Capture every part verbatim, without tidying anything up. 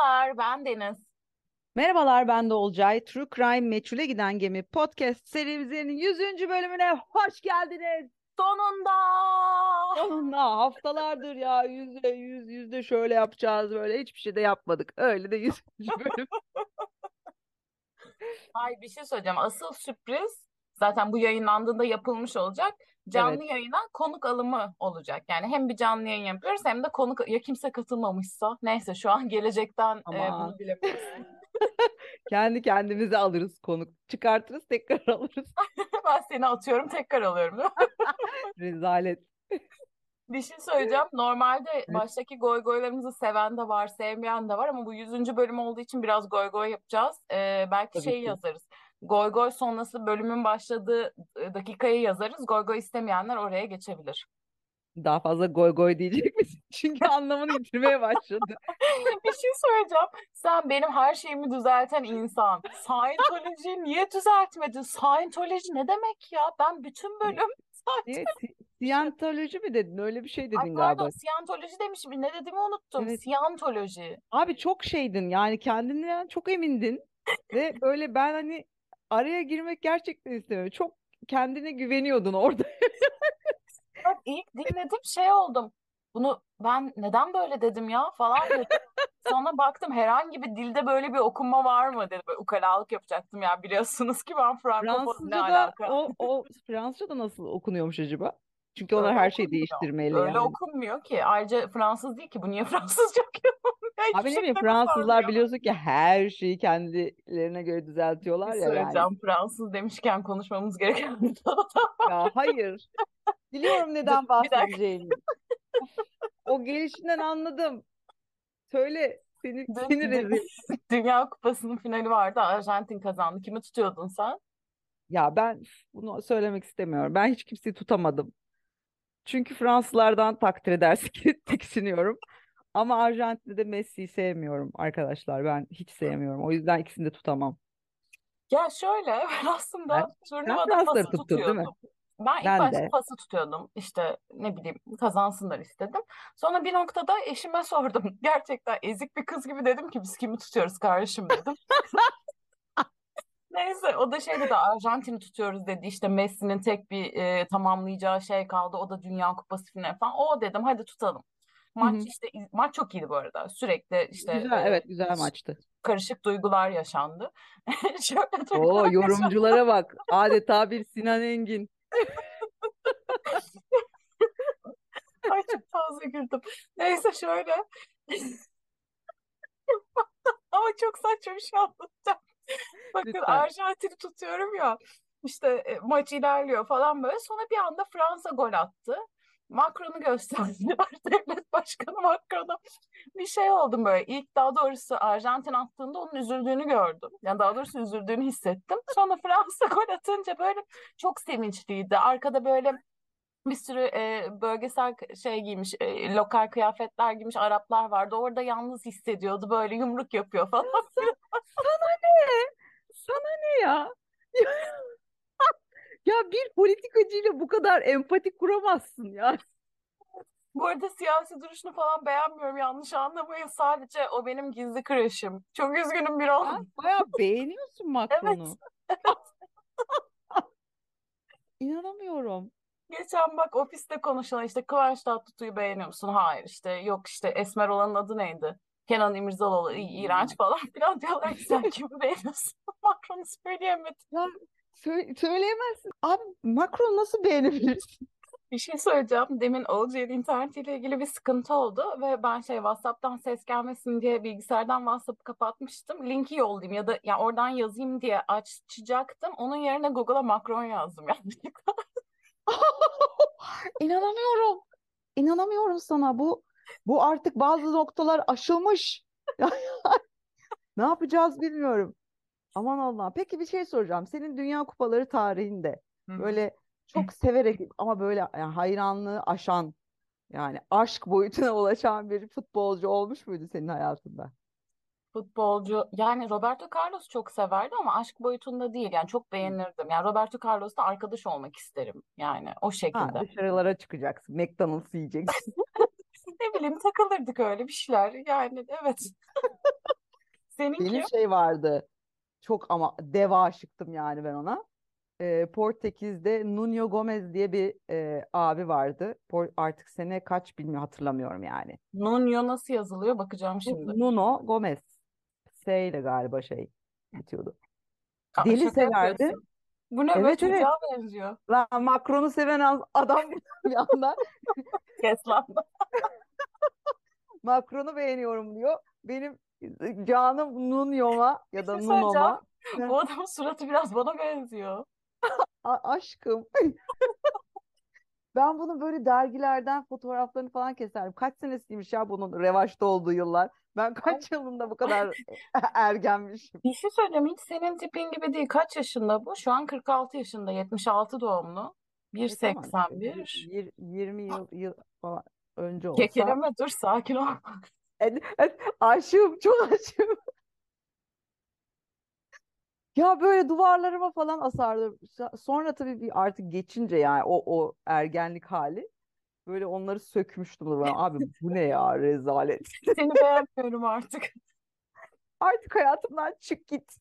Merhabalar, ben Deniz. Merhabalar, ben Doğacay. True Crime Meçhule Giden Gemi podcast serimizin yüzüncü bölümüne hoş geldiniz. Sonunda. Sonunda. Haftalardır ya yüzde yüz, yüzde şöyle yapacağız böyle. Hiçbir şey de yapmadık. Öyle de yüzüncü bölüm. Ay bir şey söyleyeceğim. Asıl sürpriz zaten bu yayınlandığında yapılmış olacak. Canlı evet. Yayına konuk alımı olacak. Yani hem bir canlı yayın yapıyoruz hem de konuk... Ya kimse katılmamışsa? Neyse şu an gelecekten e, bunu bilemeyiz. Kendi kendimize alırız konuk. Çıkartırız tekrar alırız. Ben seni atıyorum tekrar alıyorum. Rezalet. Bir şey söyleyeceğim. Normalde evet. Baştaki goygoylarımızı seven de var, sevmeyen de var. Ama bu yüzüncü bölüm olduğu için biraz goygoy yapacağız. Ee, belki Tabii şeyi ki. yazarız. Goy goy sonrası bölümün başladığı dakikayı yazarız. Goy goy istemeyenler oraya geçebilir. Daha fazla goy goy diyecek misin? Çünkü anlamını yitirmeye başladı. Bir şey söyleyeceğim. Sen benim her şeyimi düzelten insan. Scientology'yi niye düzeltmedin? Scientology ne demek ya? Ben bütün bölüm... Evet, Scientology mi dedin? Öyle bir şey dedin Ay, galiba. Pardon, Scientology demişim. Ne dediğimi unuttum. Evet. Scientology. Abi çok şeydin yani kendinden çok emindin. Ve böyle ben hani... Araya girmek gerçekten istemiyorum. Çok kendine güveniyordun orada. Ben ilk dinledim şey oldum. Bunu ben neden böyle dedim ya falan dedim. Sonra baktım herhangi bir dilde böyle bir okunma var mı dedim. Böyle ukalalık yapacaktım ya biliyorsunuz ki ben Fransızca da alaka. o, o Fransızca da nasıl okunuyormuş acaba? Çünkü onlar her şeyi değiştirmeli. Öyle yani. Okunmuyor ki. Ayrıca Fransız değil ki. Bu niye Fransızca okuyamam? Abi ne bileyim Fransızlar biliyorsun ki her şeyi kendilerine göre düzeltiyorlar ya. Yani. Fransız demişken konuşmamız gereken bir Ya hayır. Biliyorum neden bahsedeceğini. O gelişinden anladım. Söyle seni, seni rezil. Dünya Kupası'nın finali vardı. Arjantin kazandı. Kimi tutuyordun sen? Ya ben bunu söylemek istemiyorum. Ben hiç kimseyi tutamadım. Çünkü Fransızlardan takdir edersin ki tiksiniyorum. Ama Arjantin'de Messi'yi sevmiyorum arkadaşlar. Ben hiç sevmiyorum. O yüzden ikisini de tutamam. Ya şöyle ben aslında ben, turnuvada ben pası tuttum, tutuyordum. Değil mi? Ben ilk ben başta de. pası tutuyordum. İşte ne bileyim kazansınlar istedim. Sonra bir noktada eşime sordum. Gerçekten ezik bir kız gibi dedim ki biz kimi tutuyoruz kardeşim dedim. Neyse o da şey dedi Arjantin'i tutuyoruz dedi işte Messi'nin tek bir e, tamamlayacağı şey kaldı o da Dünya Kupası finali falan. O dedim hadi tutalım. Maç Hı-hı. işte maç çok iyiydi bu arada sürekli işte. Güzel, evet güzel maçtı. Karışık duygular yaşandı. Oo yorumculara yaşandı. Bak adeta bir Sinan Engin. Ay çok fazla güldüm. Neyse şöyle. Ama çok saçma bir şey anlatacağım. Bakın Lütfen. Arjantin'i tutuyorum ya işte maç ilerliyor falan böyle sonra bir anda Fransa gol attı. Macron'u gösterdiler devlet başkanı Macron'a bir şey oldum böyle ilk daha doğrusu Arjantin attığında onun üzüldüğünü gördüm. Yani daha doğrusu üzüldüğünü hissettim. Sonra Fransa gol atınca böyle çok sevinçliydi arkada böyle bir sürü e, bölgesel şey giymiş, e, lokal kıyafetler giymiş Araplar vardı. Orada yalnız hissediyordu. Böyle yumruk yapıyor falan. Ya sana, sana ne? Sana ne ya? Ya bir politikacıyla bu kadar empati kuramazsın ya. Bu arada siyasi duruşunu falan beğenmiyorum. Yanlış anlamayın. Sadece o benim gizli kreşim. Çok üzgünüm bir an. Bayağı beğeniyorsun Macron'u. Evet. İnanamıyorum. Geçen bak ofiste konuşulan işte Kıvanç Tatlıtuğ'u beğeniyor musun? Hayır işte yok işte esmer olanın adı neydi? Kenan İmirzalıoğlu iğrenç falan filan diyorlar ki sen kimi beğeniyorsun? Macron'u söyleyemedin. Ya, sö- söyleyemezsin. Abi Macron nasıl beğenebilirsin? Bir şey söyleyeceğim. Demin Olcay'ın internetiyle ilgili bir sıkıntı oldu ve ben şey WhatsApp'tan ses gelmesin diye bilgisayardan WhatsApp'ı kapatmıştım. Linki yollayayım ya da ya oradan yazayım diye açacaktım. Onun yerine Google'a Macron yazdım yani. İnanamıyorum. İnanamıyorum sana. Bu bu artık bazı noktalar aşılmış. Ne yapacağız bilmiyorum. Aman Allah'ım. Peki bir şey soracağım. Senin Dünya Kupaları tarihinde böyle çok severek ama böyle yani hayranlığı aşan yani aşk boyutuna ulaşan bir futbolcu olmuş muydu senin hayatında? Futbolcu yani Roberto Carlos çok severdi ama aşk boyutunda değil yani çok beğenirdim. Yani Roberto Carlos'la arkadaş olmak isterim yani o şekilde. Ha, dışarılara çıkacaksın, McDonald's yiyeceksin. Ne bileyim, takılırdık öyle bir şeyler. Yani evet. Seninki? Benim şey vardı. Çok ama deva aşıktım yani ben ona. E, Portekiz'de Nuno Gomes diye bir e, abi vardı. Por- artık sene kaç bilmiyorum, hatırlamıyorum yani. Nuno nasıl yazılıyor? Bakacağım şimdi. Nuno Gomes. S ile galiba şey bitiyordu. Aa, deli severdi. Bu ne, evet, böyle çocuğa evet. benziyor. Lan Macron'u seven az adam bir yandan. Kes lan. Macron'u beğeniyorum diyor. Benim canım Nuno'ma ya da Nuno'ma. Bu adamın suratı biraz bana benziyor. A- aşkım. Ben bunu böyle dergilerden fotoğraflarını falan keserdim. Kaç senesiymiş ya bunun revaçta olduğu yıllar. Ben kaç yılında bu kadar ergenmişim. Bir şey söyleyeyim, hiç senin tipin gibi değil. Kaç yaşında bu? Şu an kırk altı yaşında. yetmiş altı doğumlu. bir seksen bir. yirmi yıl, yıl falan önce olsa. Kekeleme, dur sakin ol. Aşığım, çok aşığım. Ya böyle duvarlarıma falan asardım. Sonra tabii artık geçince yani o o ergenlik hali böyle onları sökmüştüm. Ben, abi bu ne ya, rezalet. Seni beğenmiyorum artık. Artık hayatımdan çık git.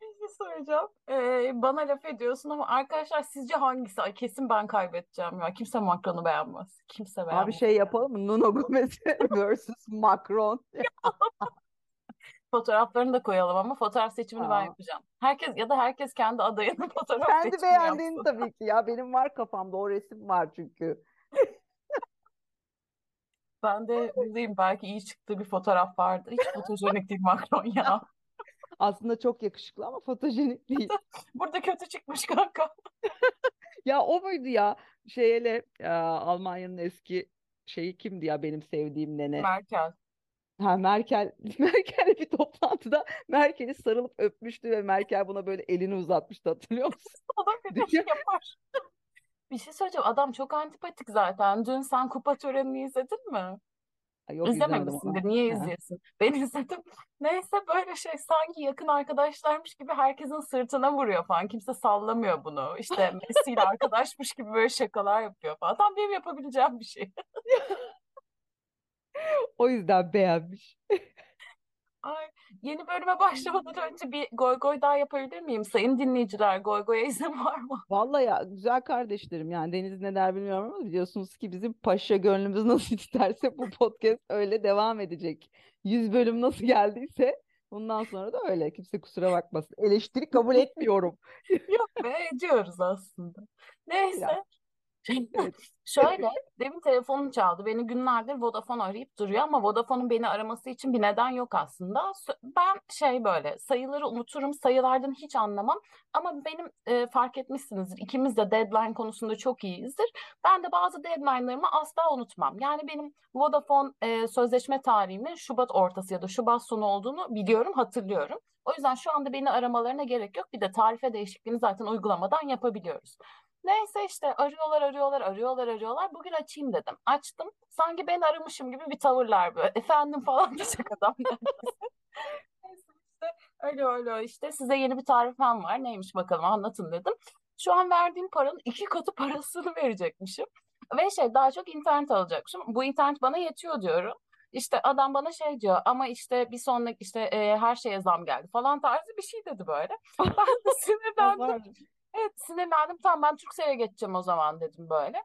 Bir şey soracağım. Ee, bana laf ediyorsun ama arkadaşlar sizce hangisi? Ay, kesin ben kaybedeceğim ya. Kimse Macron'u beğenmez. Kimse beğenmez. Abi şey yapalım mı? Nuno Gomes versus Macron. Fotoğraflarını da koyalım ama fotoğraf seçimini Aa. ben yapacağım. Herkes ya da herkes kendi adayının fotoğraf kendi seçimini yapsın. Kendi beğendiğini tabii ki ya. Benim var kafamda, o resim var çünkü. Ben de bulayım, belki iyi çıktığı bir fotoğraf vardır. Hiç fotojenik değil Macron ya. Aslında çok yakışıklı ama fotojenik değil. Burada kötü çıkmış kanka. Ya o muydu ya? Şeyle Almanya'nın eski şeyi kimdi ya, benim sevdiğim nene? Merkel. Ha, Merkel, Merkel'le bir toplantıda Merkel'i sarılıp öpmüştü ve Merkel buna böyle elini uzatmıştı, hatırlıyor musun? Adam bir şey yapar. Bir şey söyleyeceğim, adam çok antipatik zaten. Dün sen kupa törenini izledin mi? Yok, İzlememişsindir, niye izliyorsun? Ha. Ben izledim. Neyse böyle şey, sanki yakın arkadaşlarmış gibi herkesin sırtına vuruyor falan. Kimse sallamıyor bunu. İşte Messi ile arkadaşmış gibi böyle şakalar yapıyor falan. Tam benim yapabileceğim bir şey. O yüzden beğenmiş. Ay, yeni bölüme başlamadan önce bir goy goy daha yapabilir miyim? Sayın dinleyiciler, goy goya izin var mı? Vallahi ya güzel kardeşlerim, yani Deniz ne der bilmiyorum ama biliyorsunuz ki bizim paşa gönlümüz nasıl isterse bu podcast öyle devam edecek. yüz bölüm nasıl geldiyse bundan sonra da öyle. Kimse kusura bakmasın. Eleştiri kabul etmiyorum. Yok be, ediyoruz aslında. Neyse. Ya. Şöyle, demin telefonum çaldı. Beni günlerdir Vodafone arayıp duruyor ama Vodafone'un beni araması için bir neden yok aslında. Ben şey böyle sayıları unuturum, sayılardan hiç anlamam ama benim e, fark etmişsinizdir, ikimiz de deadline konusunda çok iyiyizdir. Ben de bazı deadline'larımı asla unutmam. Yani benim Vodafone e, sözleşme tarihimin Şubat ortası ya da Şubat sonu olduğunu biliyorum, hatırlıyorum. O yüzden şu anda beni aramalarına gerek yok. Bir de tarife değişikliğini zaten uygulamadan yapabiliyoruz. Neyse işte arıyorlar arıyorlar arıyorlar arıyorlar. Bugün açayım dedim. Açtım. Sanki ben aramışım gibi bir tavırlar böyle. Efendim falan diyecek adam. Neyse işte öyle öyle işte size yeni bir tarifem var. Neymiş bakalım anlatın dedim. Şu an verdiğim paranın iki katı parasını verecekmişim. Ve şey daha çok internet alacakmışım. Bu internet bana yetiyor diyorum. İşte adam bana şey diyor ama işte bir sonraki işte e, her şeye zam geldi falan tarzı bir şey dedi böyle. Ben de sinirlendim. Evet sinirlendim, tamam ben Turkcell'e geçeceğim o zaman dedim böyle.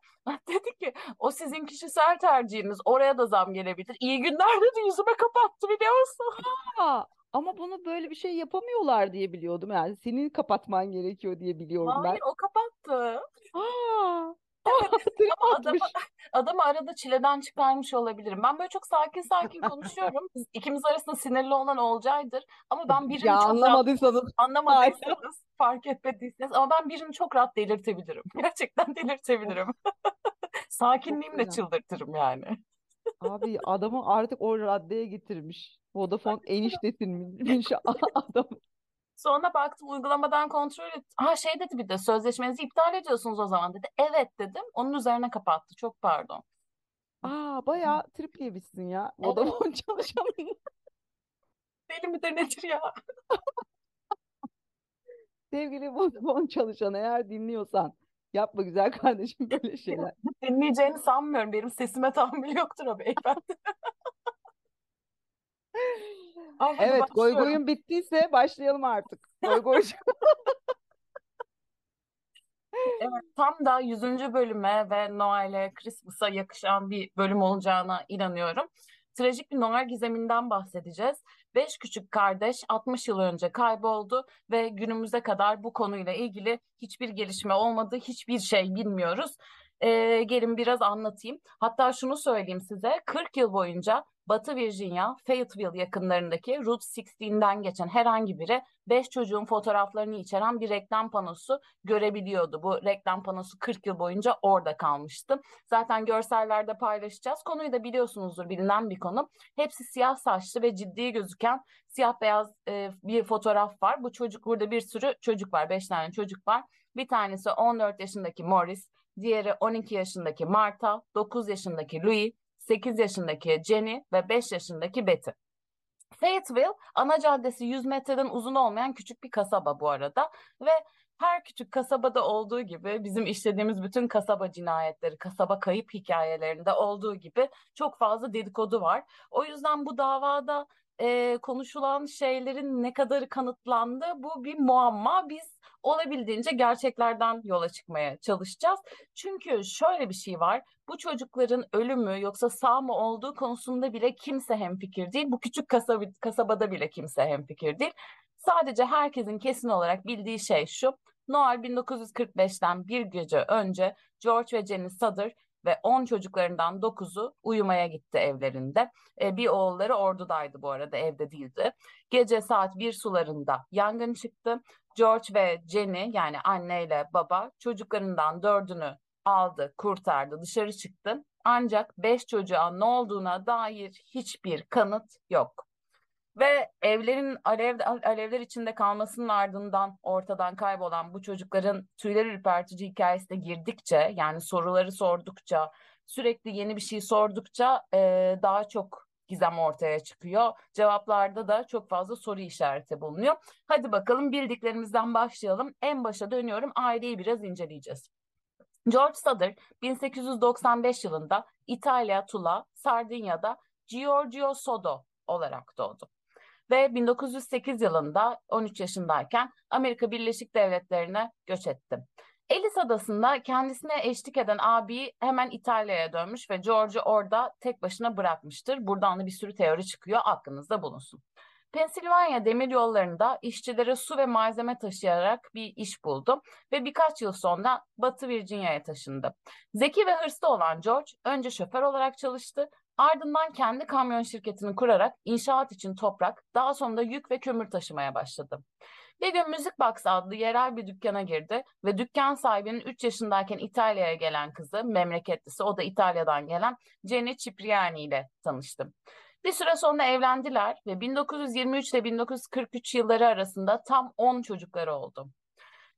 Dedi ki o sizin kişisel tercihiniz, oraya da zam gelebilir. İyi günler dedi, yüzüme kapattı biliyor musun? Ha, ama bunu böyle bir şey yapamıyorlar diye biliyordum yani. Senin kapatman gerekiyor diye biliyorum. Hayır, ben. Hayır o kapattı. Ha. Evet, ama adamı, adamı arada çileden çıkarmış olabilirim. Ben böyle çok sakin sakin konuşuyorum. İkimiz arasında sinirli olan Olcay'dır. Ama ben birini ya çok anlamadıysanız, rahat... Anlamadıysanız, aynen. Fark etmediyseniz. Ama ben birini çok rahat delirtebilirim. Gerçekten delirtebilirim. Sakinliğimle çıldırtırım yani. Abi adamı artık o raddeye getirmiş. Vodafone eniştesinmiş adam. Sonra baktım uygulamadan kontrol et. Ha şey dedi bir de sözleşmenizi iptal ediyorsunuz o zaman dedi. Evet dedim. Onun üzerine kapattı. Çok pardon. Aa bayağı trip yemişsin ya. Vodafone evet. Çalışanın. Deli midir nedir ya? Sevgili Vodafone çalışan, eğer dinliyorsan Yapma güzel kardeşim böyle şeyler. Dinleyeceğini sanmıyorum. Benim sesime tahammül yoktur o beyefendi. Evet, goygoyun bittiyse başlayalım artık. Goygoy. Evet, tam da yüzüncü bölüme ve Noel'e, Christmas'a yakışan bir bölüm olacağına inanıyorum. Trajik bir Noel gizeminden bahsedeceğiz. Beş küçük kardeş altmış yıl önce kayboldu ve günümüze kadar bu konuyla ilgili hiçbir gelişme olmadı, hiçbir şey bilmiyoruz. Ee, gelin biraz anlatayım. Hatta şunu söyleyeyim size, kırk yıl boyunca Batı Virginia, Fayetteville yakınlarındaki Route on dokuzdan geçen herhangi biri beş çocuğun fotoğraflarını içeren bir reklam panosu görebiliyordu. Bu reklam panosu kırk yıl boyunca orada kalmıştı. Zaten görsellerde paylaşacağız. Konuyu da biliyorsunuzdur, bilinen bir konu. Hepsi siyah saçlı ve ciddi gözüken siyah beyaz e, bir fotoğraf var. Bu çocuk, burada bir sürü çocuk var. beş tane çocuk var. Bir tanesi on dört yaşındaki Maurice, diğeri on iki yaşındaki Marty, dokuz yaşındaki Louis, sekiz yaşındaki Jennie ve beş yaşındaki Betty. Fayetteville ana caddesi yüz metreden uzun olmayan küçük bir kasaba bu arada ve her küçük kasabada olduğu gibi bizim işlediğimiz bütün kasaba cinayetleri, kasaba kayıp hikayelerinde olduğu gibi çok fazla dedikodu var. O yüzden bu davada e, konuşulan şeylerin ne kadarı kanıtlandı bu bir muamma. Biz olabildiğince gerçeklerden yola çıkmaya çalışacağız. Çünkü şöyle bir şey var. Bu çocukların ölümü yoksa sağ mı olduğu konusunda bile kimse hemfikir değil. Bu küçük kasab- kasabada bile kimse hemfikir değil. Sadece herkesin kesin olarak bildiği şey şu. Noel bin dokuz yüz kırk beşten bir gece önce George ve Jennie Sodder ve on çocuklarından dokuzu uyumaya gitti evlerinde. E, bir oğulları ordudaydı bu arada, evde değildi. Gece saat bir sularında yangın çıktı. George ve Jennie, yani anneyle baba, çocuklarından dördünü aldı, kurtardı, dışarı çıktı. Ancak beş çocuğa ne olduğuna dair hiçbir kanıt yok. Ve evlerin alev, alevler içinde kalmasının ardından ortadan kaybolan bu çocukların tüyleri ürpertici hikayesine girdikçe, yani soruları sordukça, sürekli yeni bir şey sordukça ee, daha çok gizem ortaya çıkıyor. Cevaplarda da çok fazla soru işareti bulunuyor. Hadi bakalım bildiklerimizden başlayalım. En başa dönüyorum, aileyi biraz inceleyeceğiz. George Sodder bin sekiz yüz doksan beş yılında İtalya, Tula, Sardinya'da Giorgio Soddu olarak doğdu. Ve bin dokuz yüz sekiz yılında on üç yaşındayken Amerika Birleşik Devletleri'ne göç etti. Ellis Adası'nda kendisine eşlik eden abi hemen İtalya'ya dönmüş ve George'u orada tek başına bırakmıştır. Buradan da bir sürü teori çıkıyor, aklınızda bulunsun. Pensilvanya demir yollarında işçilere su ve malzeme taşıyarak bir iş buldu ve birkaç yıl sonra Batı Virginia'ya taşındı. Zeki ve hırslı olan George önce şoför olarak çalıştı, ardından kendi kamyon şirketini kurarak inşaat için toprak, daha sonra da yük ve kömür taşımaya başladı. Bir gün Music Box adlı yerel bir dükkana girdi ve dükkan sahibinin üç yaşındayken İtalya'ya gelen kızı, memleketlisi, o da İtalya'dan gelen Jennie Cipriani ile tanıştı. Bir süre sonra evlendiler ve bin dokuz yüz yirmi üç ile bin dokuz yüz kırk üç yılları arasında tam on çocukları oldu.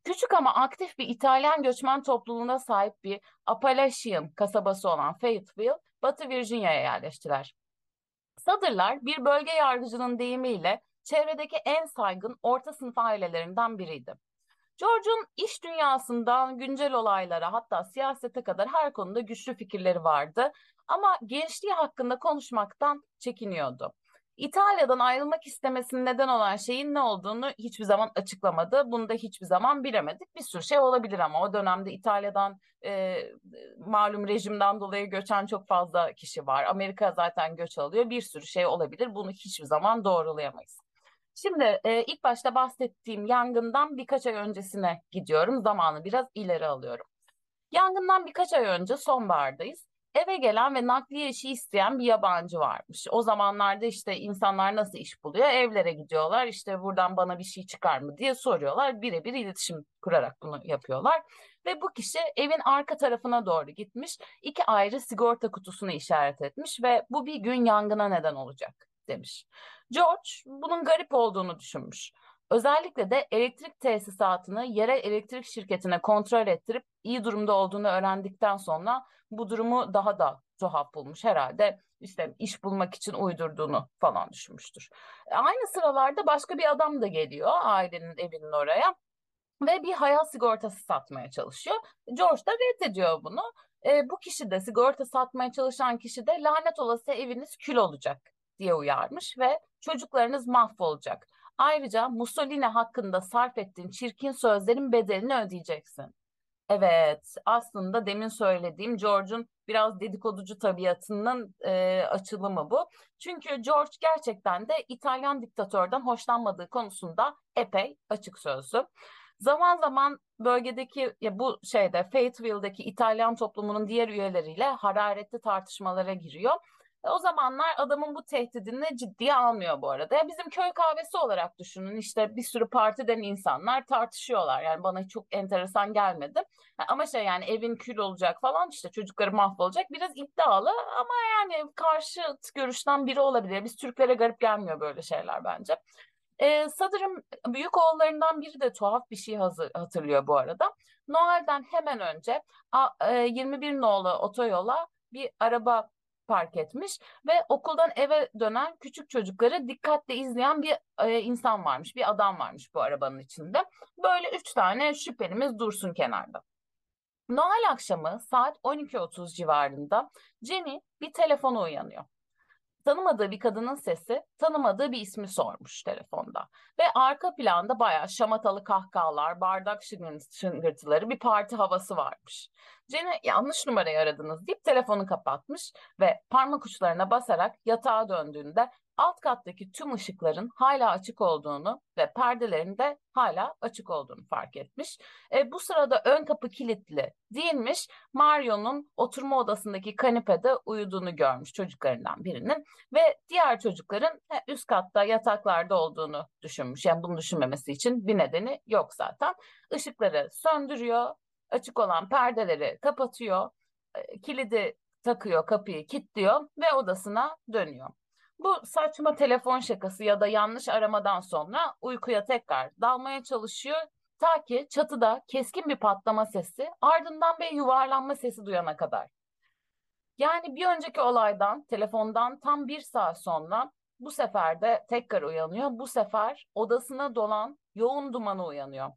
Küçük ama aktif bir İtalyan göçmen topluluğuna sahip bir Appalachian kasabası olan Fayetteville, Batı Virginia'ya yerleştiler. Sodder'lar bir bölge yargıcının deyimiyle çevredeki en saygın orta sınıf ailelerinden biriydi. George'un iş dünyasından güncel olaylara, hatta siyasete kadar her konuda güçlü fikirleri vardı ama gençliği hakkında konuşmaktan çekiniyordu. İtalya'dan ayrılmak istemesinin neden olan şeyin ne olduğunu hiçbir zaman açıklamadı. Bunu da hiçbir zaman bilemedik. Bir sürü şey olabilir ama o dönemde İtalya'dan e, malum rejimden dolayı göçen çok fazla kişi var. Amerika zaten göç alıyor. Bir sürü şey olabilir. Bunu hiçbir zaman doğrulayamayız. Şimdi e, ilk başta bahsettiğim yangından birkaç ay öncesine gidiyorum. Zamanı biraz ileri alıyorum. Yangından birkaç ay önce sonbahardayız. Eve gelen ve nakliye işi isteyen bir yabancı varmış. O zamanlarda işte insanlar nasıl iş buluyor? Evlere gidiyorlar, işte buradan bana bir şey çıkar mı diye soruyorlar. Birebir iletişim kurarak bunu yapıyorlar. Ve bu kişi evin arka tarafına doğru gitmiş. İki ayrı sigorta kutusunu işaret etmiş ve bu bir gün yangına neden olacak demiş. George bunun garip olduğunu düşünmüş. Özellikle de elektrik tesisatını yerel elektrik şirketine kontrol ettirip iyi durumda olduğunu öğrendikten sonra bu durumu daha da tuhaf bulmuş herhalde. İşte iş bulmak için uydurduğunu falan düşünmüştür. Aynı sıralarda başka bir adam da geliyor ailenin evinin oraya. ve bir hayat sigortası satmaya çalışıyor. George da reddediyor bunu. E, bu kişi de, sigorta satmaya çalışan kişi de, lanet olası eviniz kül olacak diye uyarmış ve çocuklarınız mahvolacak. Ayrıca Mussolini hakkında sarf ettiğin çirkin sözlerin bedelini ödeyeceksin. Evet, aslında demin söylediğim George'un biraz dedikoducu tabiatının e, açılımı bu. Çünkü George gerçekten de İtalyan diktatörden hoşlanmadığı konusunda epey açık sözlü. Zaman zaman bölgedeki, ya bu şeyde Fayetteville'deki İtalyan toplumunun diğer üyeleriyle hararetli tartışmalara giriyor. O zamanlar adamın bu tehdidini ciddiye almıyor bu arada. Ya bizim köy kahvesi olarak düşünün, işte bir sürü partiden insanlar tartışıyorlar. Yani bana çok enteresan gelmedi. Ama şey yani evin kül olacak falan, işte çocukları mahvolacak. Biraz iddialı ama yani karşı görüşten biri olabilir. Biz Türklere garip gelmiyor böyle şeyler bence. Ee, sanırım büyük oğullarından biri de tuhaf bir şey hazır, hatırlıyor bu arada. Noel'den hemen önce yirmi bir nolu otoyola bir araba park etmiş ve okuldan eve dönen küçük çocukları dikkatle izleyen bir e, insan varmış, bir adam varmış bu arabanın içinde. Böyle üç tane şüphelimiz dursun kenarda. Noel akşamı saat on iki otuz civarında Jennie bir telefona uyanıyor. Tanımadığı bir kadının sesi, tanımadığı bir ismi sormuş telefonda. Ve arka planda bayağı şamatalı kahkahalar, bardak şıngırtıları, bir parti havası varmış. Jennie yanlış numarayı aradınız deyip telefonu kapatmış ve parmak uçlarına basarak yatağa döndüğünde alt kattaki tüm ışıkların hala açık olduğunu ve perdelerin de hala açık olduğunu fark etmiş. E, bu sırada ön kapı kilitli değilmiş. Marion'un oturma odasındaki kanepede uyuduğunu görmüş çocuklarından birinin ve diğer çocukların üst katta yataklarda olduğunu düşünmüş. Yani bunu düşünmemesi için bir nedeni yok zaten. Işıkları söndürüyor, açık olan perdeleri kapatıyor, kilidi takıyor, kapıyı kilitliyor ve odasına dönüyor. Bu saçma telefon şakası ya da yanlış aramadan sonra uykuya tekrar dalmaya çalışıyor. Ta ki çatıda keskin bir patlama sesi, ardından bir yuvarlanma sesi duyana kadar. Yani bir önceki olaydan, telefondan tam bir saat sonra bu sefer de tekrar uyanıyor. Bu sefer odasına dolan yoğun dumana uyanıyor.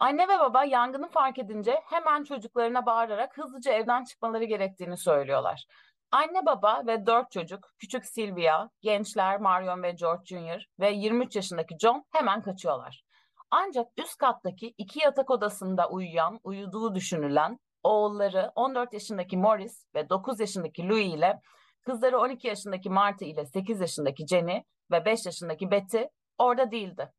Anne ve baba yangını fark edince hemen çocuklarına bağırarak hızlıca evden çıkmaları gerektiğini söylüyorlar. Anne baba ve dört çocuk, küçük Silvia, gençler Marion ve George Junior ve yirmi üç yaşındaki John hemen kaçıyorlar. Ancak üst kattaki iki yatak odasında uyuyan, uyuduğu düşünülen oğulları on dört yaşındaki Maurice ve dokuz yaşındaki Louis ile kızları on iki yaşındaki Marty ile sekiz yaşındaki Jennie ve beş yaşındaki Betty orada değildi.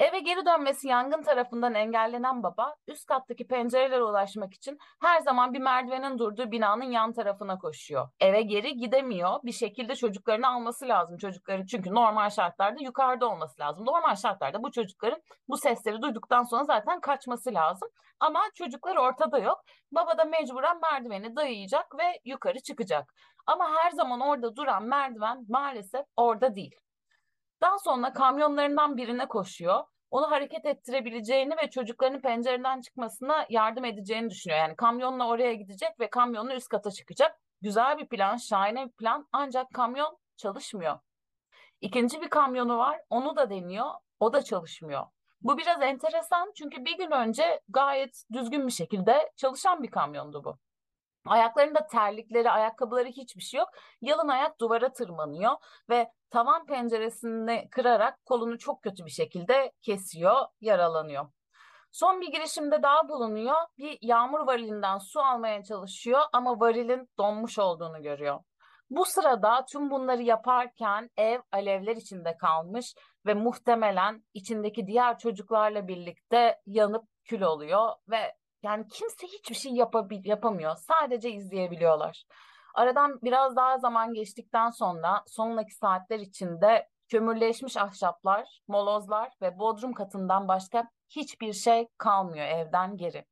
Eve geri dönmesi yangın tarafından engellenen baba, üst kattaki pencerelere ulaşmak için her zaman bir merdivenin durduğu binanın yan tarafına koşuyor. Eve geri gidemiyor, bir şekilde çocuklarını alması lazım. Çocukları çünkü normal şartlarda yukarıda olması lazım. Normal şartlarda bu çocukların bu sesleri duyduktan sonra zaten kaçması lazım. Ama çocuklar ortada yok. Baba da mecburen merdiveni dayayacak ve yukarı çıkacak. Ama her zaman orada duran merdiven maalesef orada değil. Daha sonra kamyonlarından birine koşuyor. Onu hareket ettirebileceğini ve çocukların pencereden çıkmasına yardım edeceğini düşünüyor. Yani kamyonla oraya gidecek ve kamyonla üst kata çıkacak. Güzel bir plan, şahane bir plan, ancak kamyon çalışmıyor. İkinci bir kamyonu var, onu da deniyor, o da çalışmıyor. Bu biraz enteresan çünkü bir gün önce gayet düzgün bir şekilde çalışan bir kamyondu bu. Ayaklarında terlikleri, ayakkabıları hiçbir şey yok. Yalın ayak duvara tırmanıyor ve tavan penceresini kırarak kolunu çok kötü bir şekilde kesiyor, yaralanıyor. Son bir girişimde daha bulunuyor. Bir yağmur varilinden su almaya çalışıyor ama varilin donmuş olduğunu görüyor. Bu sırada tüm bunları yaparken ev alevler içinde kalmış ve muhtemelen içindeki diğer çocuklarla birlikte yanıp kül oluyor ve yani kimse hiçbir şey yapamıyor. Sadece izleyebiliyorlar. Aradan biraz daha zaman geçtikten sonra sonraki saatler içinde kömürleşmiş ahşaplar, molozlar ve bodrum katından başka hiçbir şey kalmıyor evden geri.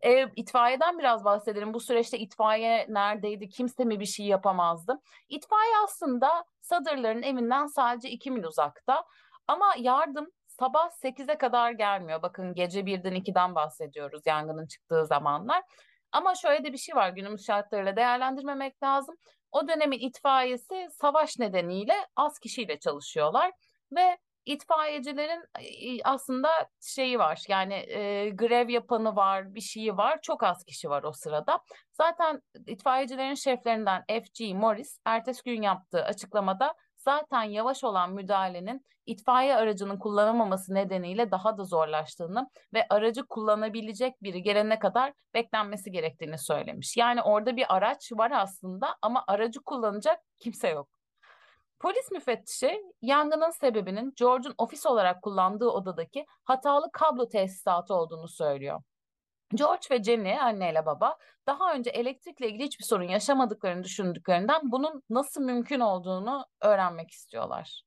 E, itfaiyeden biraz bahsedelim. Bu süreçte itfaiye neredeydi? Kimse mi bir şey yapamazdı? İtfaiye aslında Sodder'ların evinden sadece iki mil uzakta ama yardım sabah sekize kadar gelmiyor. Bakın gece birden ikiden bahsediyoruz yangının çıktığı zamanlar. Ama şöyle de bir şey var, günümüz şartlarıyla değerlendirmemek lazım. O dönemin itfaiyesi savaş nedeniyle az kişiyle çalışıyorlar ve itfaiyecilerin aslında şeyi var, yani e, grev yapanı var, bir şeyi var, çok az kişi var o sırada. Zaten itfaiyecilerin şeflerinden F G. Maurice ertesi gün yaptığı açıklamada zaten yavaş olan müdahalenin itfaiye aracının kullanılmaması nedeniyle daha da zorlaştığını ve aracı kullanabilecek biri gelene kadar beklenmesi gerektiğini söylemiş. Yani orada bir araç var aslında ama aracı kullanacak kimse yok. Polis müfettişi yangının sebebinin George'un ofis olarak kullandığı odadaki hatalı kablo tesisatı olduğunu söylüyor. George ve Jennie, anneyle baba, daha önce elektrikle ilgili hiçbir sorun yaşamadıklarını düşündüklerinden bunun nasıl mümkün olduğunu öğrenmek istiyorlar.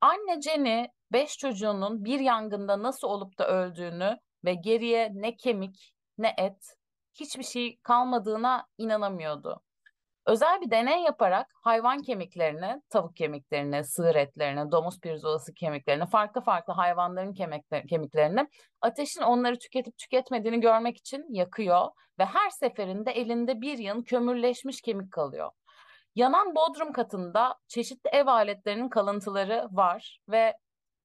Anne Jennie, beş çocuğunun bir yangında nasıl olup da öldüğünü ve geriye ne kemik ne et, hiçbir şey kalmadığına inanamıyordu. Özel bir deney yaparak hayvan kemiklerini, tavuk kemiklerini, sığır etlerini, domuz pirzolası kemiklerini, farklı farklı hayvanların kemiklerini ateşin onları tüketip tüketmediğini görmek için yakıyor ve her seferinde elinde bir yığın kömürleşmiş kemik kalıyor. Yanan bodrum katında çeşitli ev aletlerinin kalıntıları var ve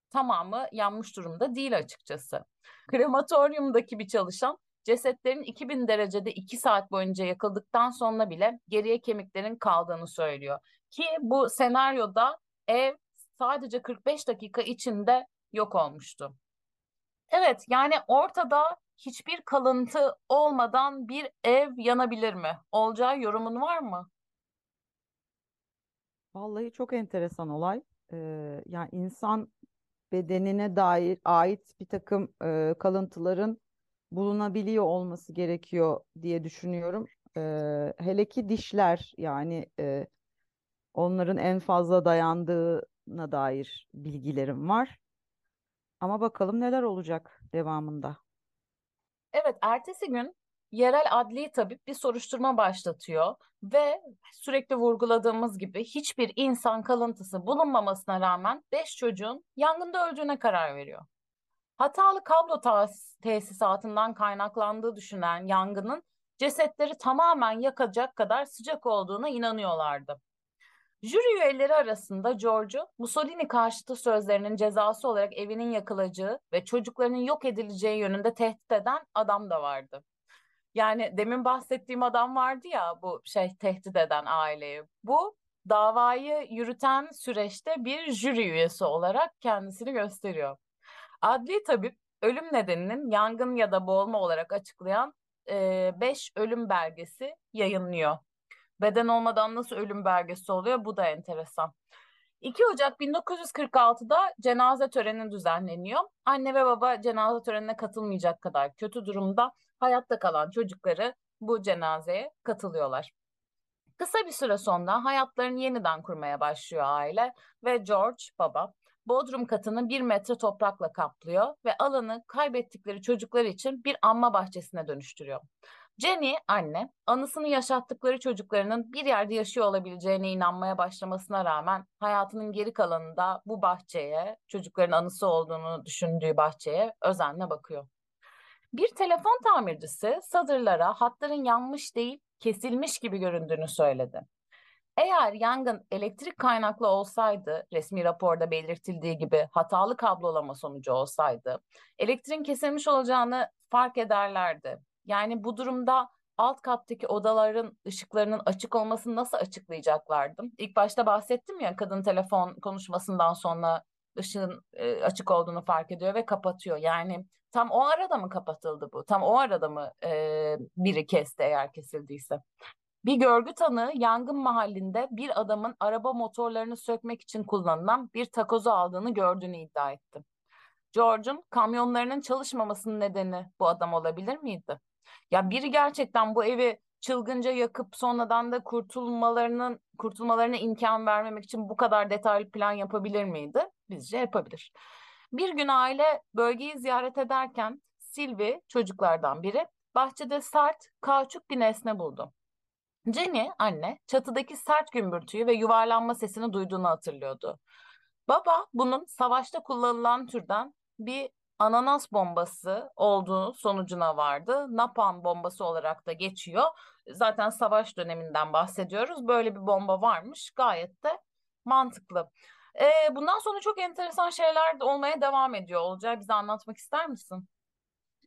tamamı yanmış durumda değil açıkçası. Krematoryumdaki bir çalışan, cesetlerin iki bin derecede iki saat boyunca yakıldıktan sonra bile geriye kemiklerin kaldığını söylüyor. Ki bu senaryoda ev sadece kırk beş dakika içinde yok olmuştu. Evet, yani ortada hiçbir kalıntı olmadan bir ev yanabilir mi? Olcay, yorumun var mı? Vallahi çok enteresan olay. Ee, yani insan bedenine dair ait bir takım e, kalıntıların bulunabiliyor olması gerekiyor diye düşünüyorum. Ee, hele ki dişler, yani e, onların en fazla dayandığına dair bilgilerim var. Ama bakalım neler olacak devamında. Evet, ertesi gün yerel adli tabip bir soruşturma başlatıyor ve sürekli vurguladığımız gibi hiçbir insan kalıntısı bulunmamasına rağmen beş çocuğun yangında öldüğüne karar veriyor. Hatalı kablo tas- tesisatından kaynaklandığı düşünen yangının cesetleri tamamen yakacak kadar sıcak olduğuna inanıyorlardı. Jüri üyeleri arasında Giorgio, Mussolini karşıtı sözlerinin cezası olarak evinin yakılacağı ve çocuklarının yok edileceği yönünde tehdit eden adam da vardı. Yani demin bahsettiğim adam vardı ya, bu şey tehdit eden aileyi. Bu davayı yürüten süreçte bir jüri üyesi olarak kendisini gösteriyor. Adli tabip ölüm nedeninin yangın ya da boğulma olarak açıklayan beş e, ölüm belgesi yayınlıyor. Beden olmadan nasıl ölüm belgesi oluyor? Bu da enteresan. iki Ocak bin dokuz yüz kırk altıda cenaze töreni düzenleniyor. Anne ve baba cenaze törenine katılmayacak kadar kötü durumda, hayatta kalan çocukları bu cenazeye katılıyorlar. Kısa bir süre sonra hayatlarını yeniden kurmaya başlıyor aile ve George, baba, bodrum katını bir metre toprakla kaplıyor ve alanı kaybettikleri çocuklar için bir anma bahçesine dönüştürüyor. Jennie, anne, anısını yaşattıkları çocuklarının bir yerde yaşıyor olabileceğine inanmaya başlamasına rağmen hayatının geri kalanında bu bahçeye, çocukların anısı olduğunu düşündüğü bahçeye özenle bakıyor. Bir telefon tamircisi Sodder'lara hatların yanmış değil, kesilmiş gibi göründüğünü söyledi. Eğer yangın elektrik kaynaklı olsaydı, resmi raporda belirtildiği gibi hatalı kablolama sonucu olsaydı, elektriğin kesilmiş olacağını fark ederlerdi. Yani bu durumda alt kattaki odaların ışıklarının açık olmasını nasıl açıklayacaklardı? İlk başta bahsettim ya, kadın telefon konuşmasından sonra ışığın e, açık olduğunu fark ediyor ve kapatıyor. Yani tam o arada mı kapatıldı bu? Tam o arada mı e, biri kesti, eğer kesildiyse? Bir görgü tanığı yangın mahallinde bir adamın araba motorlarını sökmek için kullanılan bir takozu aldığını gördüğünü iddia etti. George'un kamyonlarının çalışmamasının nedeni bu adam olabilir miydi? Ya biri gerçekten bu evi çılgınca yakıp sonradan da kurtulmalarının kurtulmalarına imkan vermemek için bu kadar detaylı plan yapabilir miydi? Bizce yapabilir. Bir gün aile bölgeyi ziyaret ederken Silvia, çocuklardan biri, bahçede sert kauçuk bir nesne buldu. Jennie, anne, çatıdaki sert gümbürtüyü ve yuvarlanma sesini duyduğunu hatırlıyordu. Baba, bunun savaşta kullanılan türden bir ananas bombası olduğu sonucuna vardı. Napalm bombası olarak da geçiyor. Zaten savaş döneminden bahsediyoruz. Böyle bir bomba varmış. Gayet de mantıklı. E, bundan sonra çok enteresan şeyler de olmaya devam ediyor olacak. Bize anlatmak ister misin?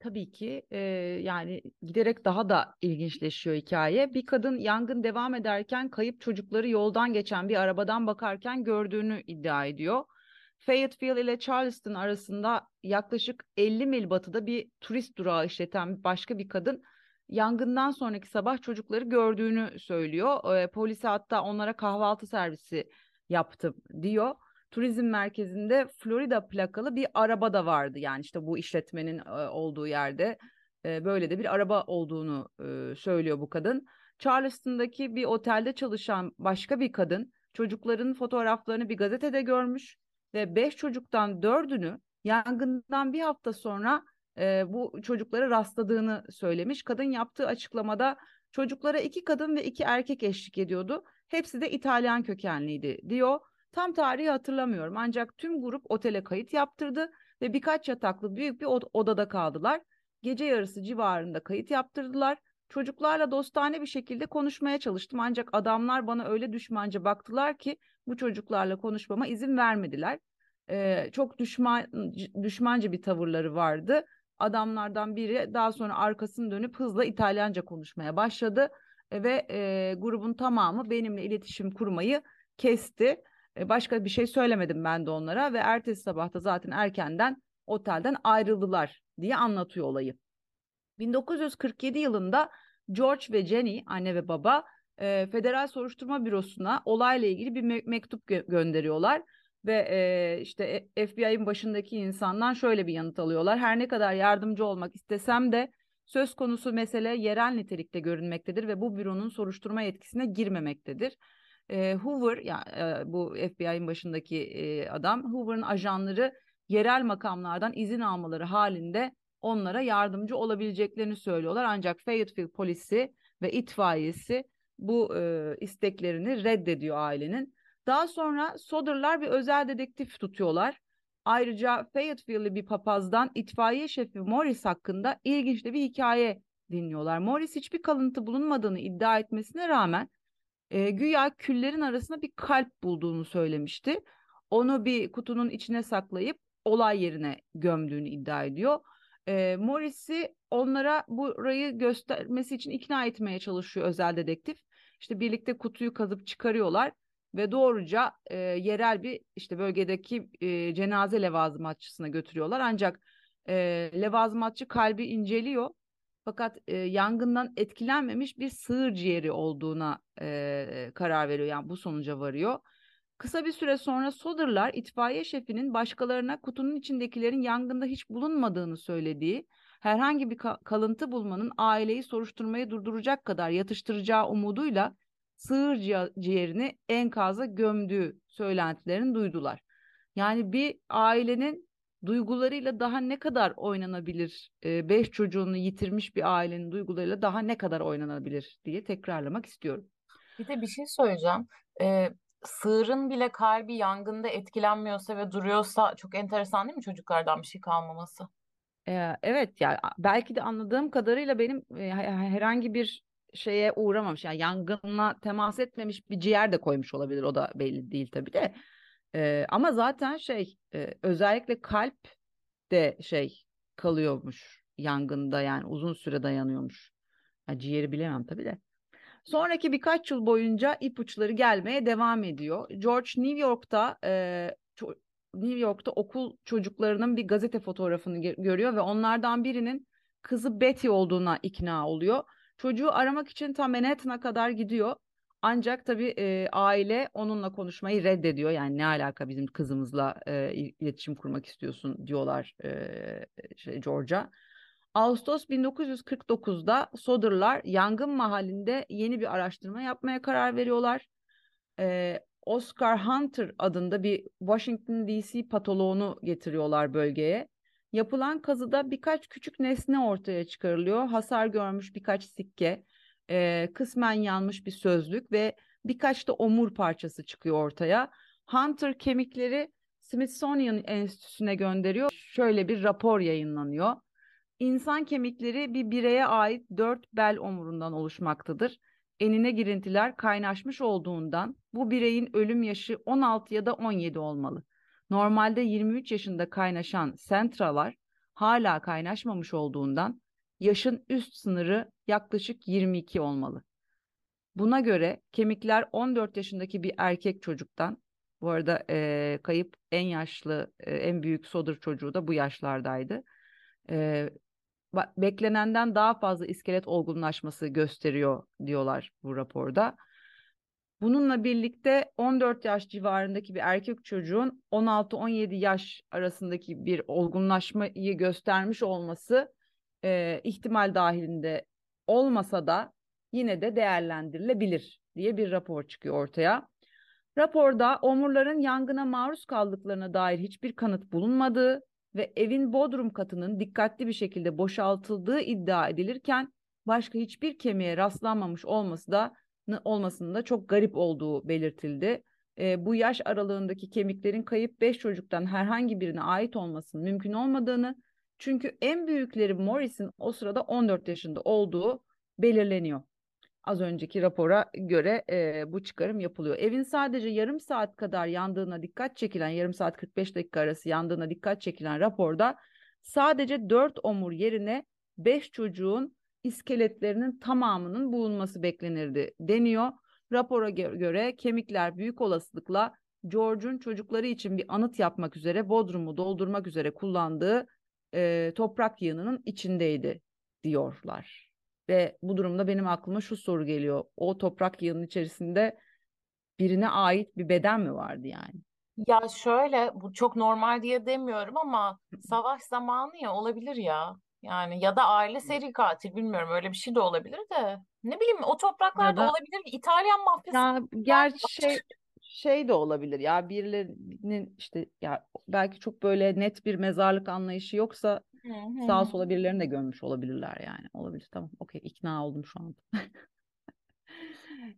Tabii ki e, yani giderek daha da ilginçleşiyor hikaye. Bir kadın yangın devam ederken kayıp çocukları yoldan geçen bir arabadan bakarken gördüğünü iddia ediyor. Fayetteville ile Charleston arasında yaklaşık elli mil batıda bir turist durağı işleten başka bir kadın yangından sonraki sabah çocukları gördüğünü söylüyor. E, polise hatta onlara kahvaltı servisi yaptım diyor. Turizm merkezinde Florida plakalı bir araba da vardı. Yani işte bu işletmenin olduğu yerde böyle de bir araba olduğunu söylüyor bu kadın. Charleston'daki bir otelde çalışan başka bir kadın çocukların fotoğraflarını bir gazetede görmüş ve beş çocuktan dördünü yangından bir hafta sonra bu çocuklara rastladığını söylemiş. Kadın yaptığı açıklamada çocuklara iki kadın ve iki erkek eşlik ediyordu. Hepsi de İtalyan kökenliydi diyor. Tam tarihi hatırlamıyorum ancak tüm grup otele kayıt yaptırdı ve birkaç yataklı büyük bir od- odada kaldılar. Gece yarısı civarında kayıt yaptırdılar. Çocuklarla dostane bir şekilde konuşmaya çalıştım ancak adamlar bana öyle düşmanca baktılar ki bu çocuklarla konuşmama izin vermediler. Ee, çok düşman, düşmanca bir tavırları vardı. Adamlardan biri daha sonra arkasını dönüp hızla İtalyanca konuşmaya başladı ve e, grubun tamamı benimle iletişim kurmayı kesti. Başka bir şey söylemedim ben de onlara ve ertesi sabah da zaten erkenden otelden ayrıldılar diye anlatıyor olayı. bin dokuz yüz kırk yedi yılında George ve Jennie, anne ve baba, e, Federal Soruşturma Bürosu'na olayla ilgili bir me- mektup gö- gönderiyorlar. Ve e, işte F B I'nin başındaki insandan şöyle bir yanıt alıyorlar. Her ne kadar yardımcı olmak istesem de söz konusu mesele yerel nitelikte görünmektedir ve bu büronun soruşturma yetkisine girmemektedir. Hoover, yani bu F B I'nin başındaki adam, Hoover'ın ajanları yerel makamlardan izin almaları halinde onlara yardımcı olabileceklerini söylüyorlar. Ancak Fayetteville polisi ve itfaiyesi bu e, isteklerini reddediyor ailenin. Daha sonra Sodder'lar bir özel dedektif tutuyorlar. Ayrıca Fayetteville'li bir papazdan itfaiye şefi Maurice hakkında ilginç bir hikaye dinliyorlar. Maurice hiçbir kalıntı bulunmadığını iddia etmesine rağmen E, güya küllerin arasında bir kalp bulduğunu söylemişti. Onu bir kutunun içine saklayıp olay yerine gömdüğünü iddia ediyor. E, Morris'i onlara burayı göstermesi için ikna etmeye çalışıyor özel dedektif. İşte birlikte kutuyu kazıp çıkarıyorlar ve doğruca e, yerel bir işte bölgedeki e, cenaze levazımatçısına götürüyorlar. Ancak e, levazımatçı kalbi inceliyor. Fakat e, yangından etkilenmemiş bir sığır ciğeri olduğuna e, karar veriyor. Yani bu sonuca varıyor. Kısa bir süre sonra Sodder'lar itfaiye şefinin başkalarına kutunun içindekilerin yangında hiç bulunmadığını söylediği, herhangi bir ka- kalıntı bulmanın aileyi soruşturmayı durduracak kadar yatıştıracağı umuduyla sığır ci- ciğerini enkaza gömdüğü söylentilerini duydular. Yani bir ailenin duygularıyla daha ne kadar oynanabilir, e, beş çocuğunu yitirmiş bir ailenin duygularıyla daha ne kadar oynanabilir diye tekrarlamak istiyorum. Bir de bir şey söyleyeceğim. E, sığırın bile kalbi yangında etkilenmiyorsa ve duruyorsa çok enteresan değil mi çocuklardan bir şey kalmaması? E, evet yani belki de anladığım kadarıyla benim e, herhangi bir şeye uğramamış, yani yangınla temas etmemiş bir ciğer de koymuş olabilir, o da belli değil tabii de. Ee, ama zaten şey e, özellikle kalp de şey kalıyormuş yangında, yani uzun süre dayanıyormuş. Ya, ciğeri bilemem tabii de. Sonraki birkaç yıl boyunca ipuçları gelmeye devam ediyor. George New York'ta e, New York'ta okul çocuklarının bir gazete fotoğrafını ge- görüyor ve onlardan birinin kızı Betty olduğuna ikna oluyor. Çocuğu aramak için tam Manhattan'a kadar gidiyor. Ancak tabii e, aile onunla konuşmayı reddediyor. Yani ne alaka bizim kızımızla e, iletişim kurmak istiyorsun diyorlar e, şey, George'a. Ağustos bin dokuz yüz kırk dokuzda Sodder'lar yangın mahallinde yeni bir araştırma yapmaya karar veriyorlar. E, Oscar Hunter adında bir Washington D C patoloğunu getiriyorlar bölgeye. Yapılan kazıda birkaç küçük nesne ortaya çıkarılıyor. Hasar görmüş birkaç sikke, E, kısmen yanmış bir sözlük ve birkaç da omur parçası çıkıyor ortaya. Hunter kemikleri Smithsonian Enstitüsü'ne gönderiyor. Şöyle bir rapor yayınlanıyor. İnsan kemikleri bir bireye ait dört bel omurundan oluşmaktadır. enine girintiler kaynaşmış olduğundan bu bireyin ölüm yaşı on altı ya da on yedi olmalı. Normalde yirmi üç yaşında kaynaşan sentralar hala kaynaşmamış olduğundan yaşın üst sınırı yaklaşık yirmi iki olmalı. Buna göre kemikler on dört yaşındaki bir erkek çocuktan, bu arada e, kayıp en yaşlı, e, en büyük Sodder çocuğu da bu yaşlardaydı, e, beklenenden daha fazla iskelet olgunlaşması gösteriyor diyorlar bu raporda. Bununla birlikte on dört yaş civarındaki bir erkek çocuğun on altı on yedi yaş arasındaki bir olgunlaşmayı göstermiş olması e, ihtimal dahilinde olmasa da yine de değerlendirilebilir diye bir rapor çıkıyor ortaya. Raporda omurların yangına maruz kaldıklarına dair hiçbir kanıt bulunmadığı ve evin bodrum katının dikkatli bir şekilde boşaltıldığı iddia edilirken başka hiçbir kemiğe rastlanmamış olması da olmasının da çok garip olduğu belirtildi. E, bu yaş aralığındaki kemiklerin kayıp beş çocuktan herhangi birine ait olmasının mümkün olmadığını, çünkü en büyükleri Morris'in o sırada on dört yaşında olduğu belirleniyor. Az önceki rapora göre e, bu çıkarım yapılıyor. Evin sadece yarım saat kadar yandığına dikkat çekilen, yarım saat kırk beş dakika arası yandığına dikkat çekilen raporda sadece dört omur yerine beş çocuğun iskeletlerinin tamamının bulunması beklenirdi deniyor. Rapora göre kemikler büyük olasılıkla George'un çocukları için bir anıt yapmak üzere bodrumu doldurmak üzere kullandığı e, toprak yığınının içindeydi diyorlar. Ve bu durumda benim aklıma şu soru geliyor. O toprak yığının içerisinde birine ait bir beden mi vardı yani? Ya şöyle, bu çok normal diye demiyorum ama savaş zamanı ya, olabilir ya. Yani ya da aile seri katil, bilmiyorum, öyle bir şey de olabilir de. Ne bileyim, o topraklarda da olabilir. İtalyan mafyası. Gerçi şey, şey de olabilir ya, birilerinin işte ya belki çok böyle net bir mezarlık anlayışı yoksa sağa sola birilerini de gömmüş olabilirler yani. Olabilir, tamam, okey, ikna oldum şu anda.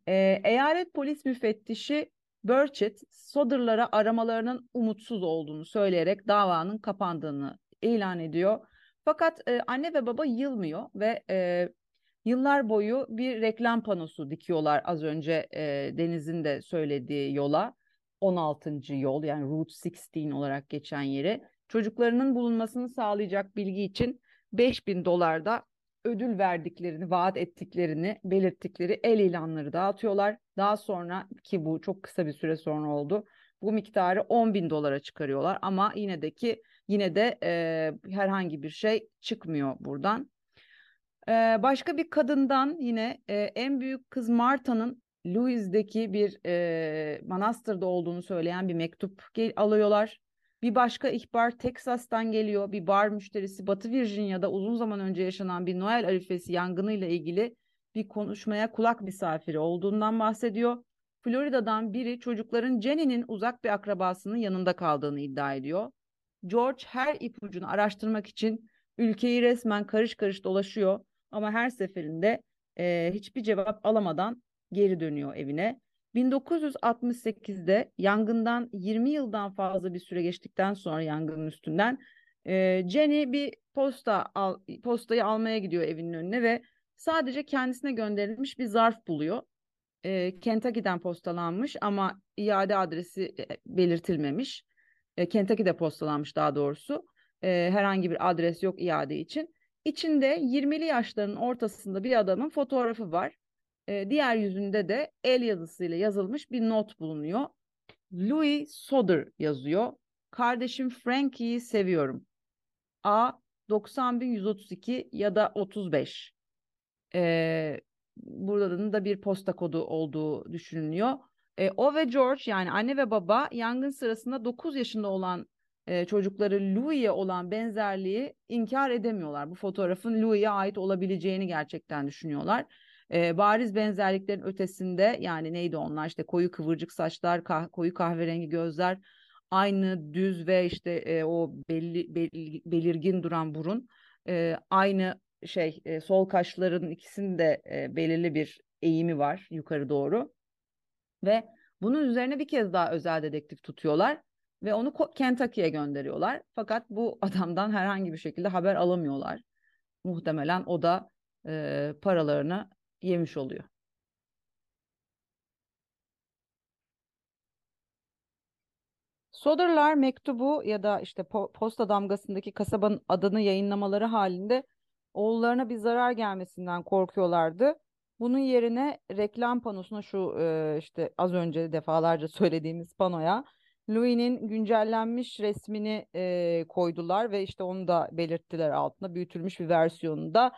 e, eyalet polis müfettişi Burchett, Sodder'lara aramalarının umutsuz olduğunu söyleyerek davanın kapandığını ilan ediyor. Fakat e, anne ve baba yılmıyor ve e, yıllar boyu bir reklam panosu dikiyorlar az önce e, Deniz'in de söylediği yola. on altıncı yol, yani Route on altı olarak geçen yeri. Çocuklarının bulunmasını sağlayacak bilgi için beş bin dolarda ödül verdiklerini, vaat ettiklerini belirttikleri el ilanları dağıtıyorlar. Daha sonra, ki bu çok kısa bir süre sonra oldu, bu miktarı on bin dolara çıkarıyorlar ama yine de ki yine de e, herhangi bir şey çıkmıyor buradan. E, başka bir kadından yine e, en büyük kız Martha'nın Louis'deki bir e, manastırda olduğunu söyleyen bir mektup alıyorlar. Bir başka ihbar Teksas'tan geliyor. Bir bar müşterisi Batı Virginia'da uzun zaman önce yaşanan bir Noel arifesi yangınıyla ilgili bir konuşmaya kulak misafiri olduğundan bahsediyor. Florida'dan biri çocukların Jenny'nin uzak bir akrabasının yanında kaldığını iddia ediyor. George her ipucunu araştırmak için ülkeyi resmen karış karış dolaşıyor ama her seferinde e, hiçbir cevap alamadan geri dönüyor evine. bin dokuz yüz altmış sekizde yangından yirmi yıldan fazla bir süre geçtikten sonra yangının üstünden e, Jenny bir posta al, postayı almaya gidiyor evinin önüne ve sadece kendisine gönderilmiş bir zarf buluyor. E, Kentucky'den postalanmış ama iade adresi e, belirtilmemiş. E, Kentucky'de postalanmış daha doğrusu. E, herhangi bir adres yok iade için. İçinde yirmili yaşların ortasında bir adamın fotoğrafı var. Diğer yüzünde de el yazısıyla yazılmış bir not bulunuyor. Louis Sodder yazıyor. Kardeşim Frankie'yi seviyorum. A doksan bin yüz otuz iki ya da otuz beş. Ee, burada da bir posta kodu olduğu düşünülüyor. Ee, o ve George, yani anne ve baba, yangın sırasında dokuz yaşında olan e, çocukları Louis'e olan benzerliği inkar edemiyorlar. Bu fotoğrafın Louis'e ait olabileceğini gerçekten düşünüyorlar. E, bariz benzerliklerin ötesinde, yani neydi onlar, işte koyu kıvırcık saçlar, kah- koyu kahverengi gözler, aynı düz ve işte e, o belli, belli belirgin duran burun, e, aynı şey e, sol kaşların ikisinin de e, belirli bir eğimi var yukarı doğru ve bunun üzerine bir kez daha özel dedektif tutuyorlar ve onu Kentucky'ye gönderiyorlar fakat bu adamdan herhangi bir şekilde haber alamıyorlar. Muhtemelen o da e, paralarını yemiş oluyor. Sodder'lar mektubu ya da işte posta damgasındaki kasabanın adını yayınlamaları halinde oğullarına bir zarar gelmesinden korkuyorlardı. Bunun yerine reklam panosuna, şu işte az önce defalarca söylediğimiz panoya Louis'nin güncellenmiş resmini koydular ve işte onu da belirttiler altına. Büyütülmüş bir versiyonunda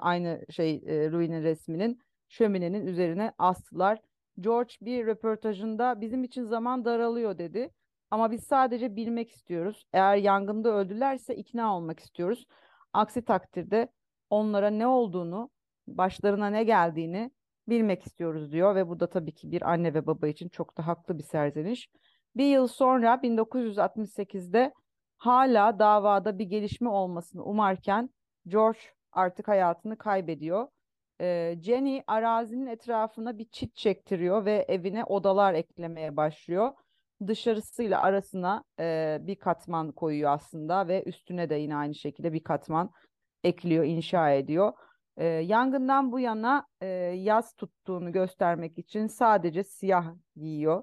aynı şey Louis'nin resminin şöminenin üzerine astılar. George bir röportajında bizim için zaman daralıyor dedi. Ama biz sadece bilmek istiyoruz. Eğer yangında öldülerse ikna olmak istiyoruz. Aksi takdirde onlara ne olduğunu, başlarına ne geldiğini bilmek istiyoruz diyor. Ve bu da tabii ki bir anne ve baba için çok da haklı bir serzeniş. Bir yıl sonra bin dokuz yüz altmış sekizde hala davada bir gelişme olmasını umarken George artık hayatını kaybediyor. Ee, Jennie arazinin etrafına bir çit çektiriyor ve evine odalar eklemeye başlıyor. Dışarısıyla arasına e, bir katman koyuyor aslında ve üstüne de yine aynı şekilde bir katman ekliyor, inşa ediyor. E, yangından bu yana e, yaz tuttuğunu göstermek için sadece siyah giyiyor.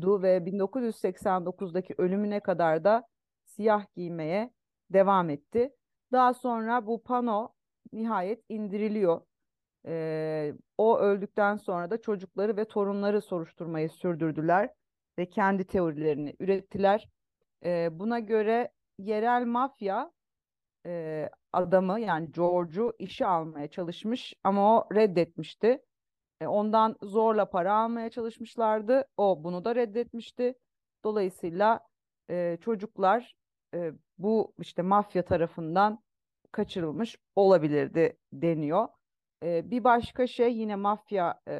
Du ve bin dokuz yüz seksen dokuzdaki ölümüne kadar da siyah giymeye devam etti. Daha sonra bu pano nihayet indiriliyor. E, o öldükten sonra da çocukları ve torunları soruşturmayı sürdürdüler ve kendi teorilerini ürettiler. E, buna göre yerel mafya e, adamı yani George'u işe almaya çalışmış ama o reddetmişti. E, ondan zorla para almaya çalışmışlardı. O bunu da reddetmişti. Dolayısıyla e, çocuklar e, bu işte mafya tarafından kaçırılmış olabilirdi deniyor. E, bir başka şey yine mafya e,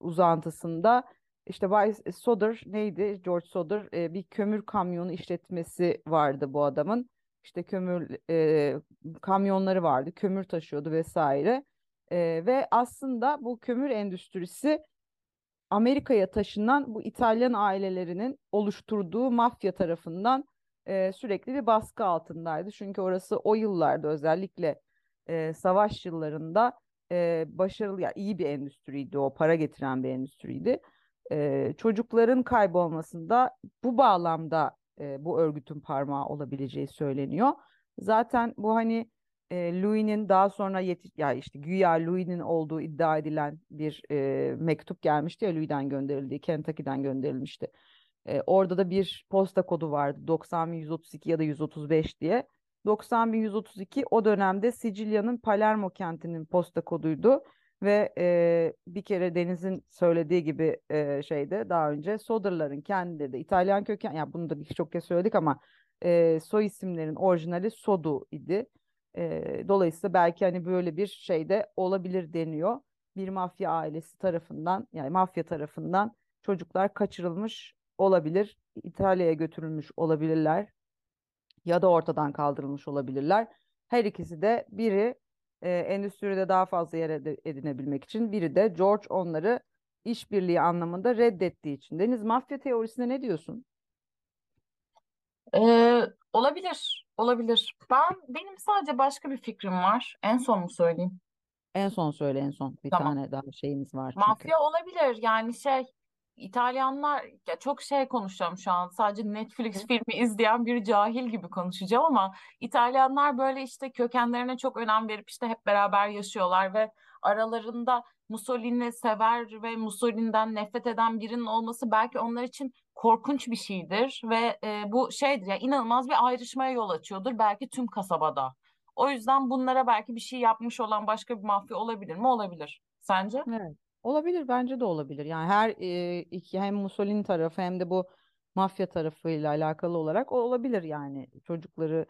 uzantısında İşte Sodder neydi? George Sodder bir kömür kamyonu işletmesi vardı bu adamın. İşte kömür e, kamyonları vardı, kömür taşıyordu vesaire. E, ve aslında bu kömür endüstrisi Amerika'ya taşınan bu İtalyan ailelerinin oluşturduğu mafya tarafından e, sürekli bir baskı altındaydı. Çünkü orası o yıllarda özellikle e, savaş yıllarında e, başarılı, yani iyi bir endüstriydi, o para getiren bir endüstriydi. Ee, çocukların kaybolmasında bu bağlamda e, bu örgütün parmağı olabileceği söyleniyor. Zaten bu hani e, Louis'nin daha sonra yetiş- yani işte güya Louis'nin olduğu iddia edilen bir e, mektup gelmişti ya, Louis'den gönderildi, Kentucky'den gönderilmişti. E, orada da bir posta kodu vardı, doksan bin yüz otuz iki ya da yüz otuz beş diye. doksan bin yüz otuz iki o dönemde Sicilya'nın Palermo kentinin posta koduydu. Ve e, bir kere Deniz'in söylediği gibi e, şeyde daha önce Sodder'ların kendileri de İtalyan köken, yani bunu da birçok kez söyledik ama e, soy isimlerin orijinali Soddu idi. E, dolayısıyla belki hani böyle bir şey de olabilir deniyor. Bir mafya ailesi tarafından, yani mafya tarafından çocuklar kaçırılmış olabilir, İtalya'ya götürülmüş olabilirler ya da ortadan kaldırılmış olabilirler. Her ikisi de biri Ee, endüstride daha fazla yer edinebilmek için, biri de George onları işbirliği anlamında reddettiği için. Deniz, mafya teorisine ne diyorsun? Ee, olabilir, olabilir. Ben benim sadece başka bir fikrim var. En son mu söyleyeyim? En son söyle, en son. Bir tamam. Tane daha şeyimiz var çünkü. Mafya olabilir. Yani şey, İtalyanlar, ya çok şey konuşacağım şu an, sadece Netflix filmi izleyen bir cahil gibi konuşacağım ama İtalyanlar böyle işte kökenlerine çok önem verip işte hep beraber yaşıyorlar ve aralarında Mussolini sever ve Mussolini'den nefret eden birinin olması belki onlar için korkunç bir şeydir ve e, bu şeydir ya, yani inanılmaz bir ayrışmaya yol açıyordur belki tüm kasabada. O yüzden bunlara belki bir şey yapmış olan başka bir mafya olabilir mi? Olabilir. Sence? Evet. Olabilir, bence de olabilir. Yani her e, iki, hem Mussolini tarafı hem de bu mafya tarafıyla alakalı olarak olabilir yani. Çocukları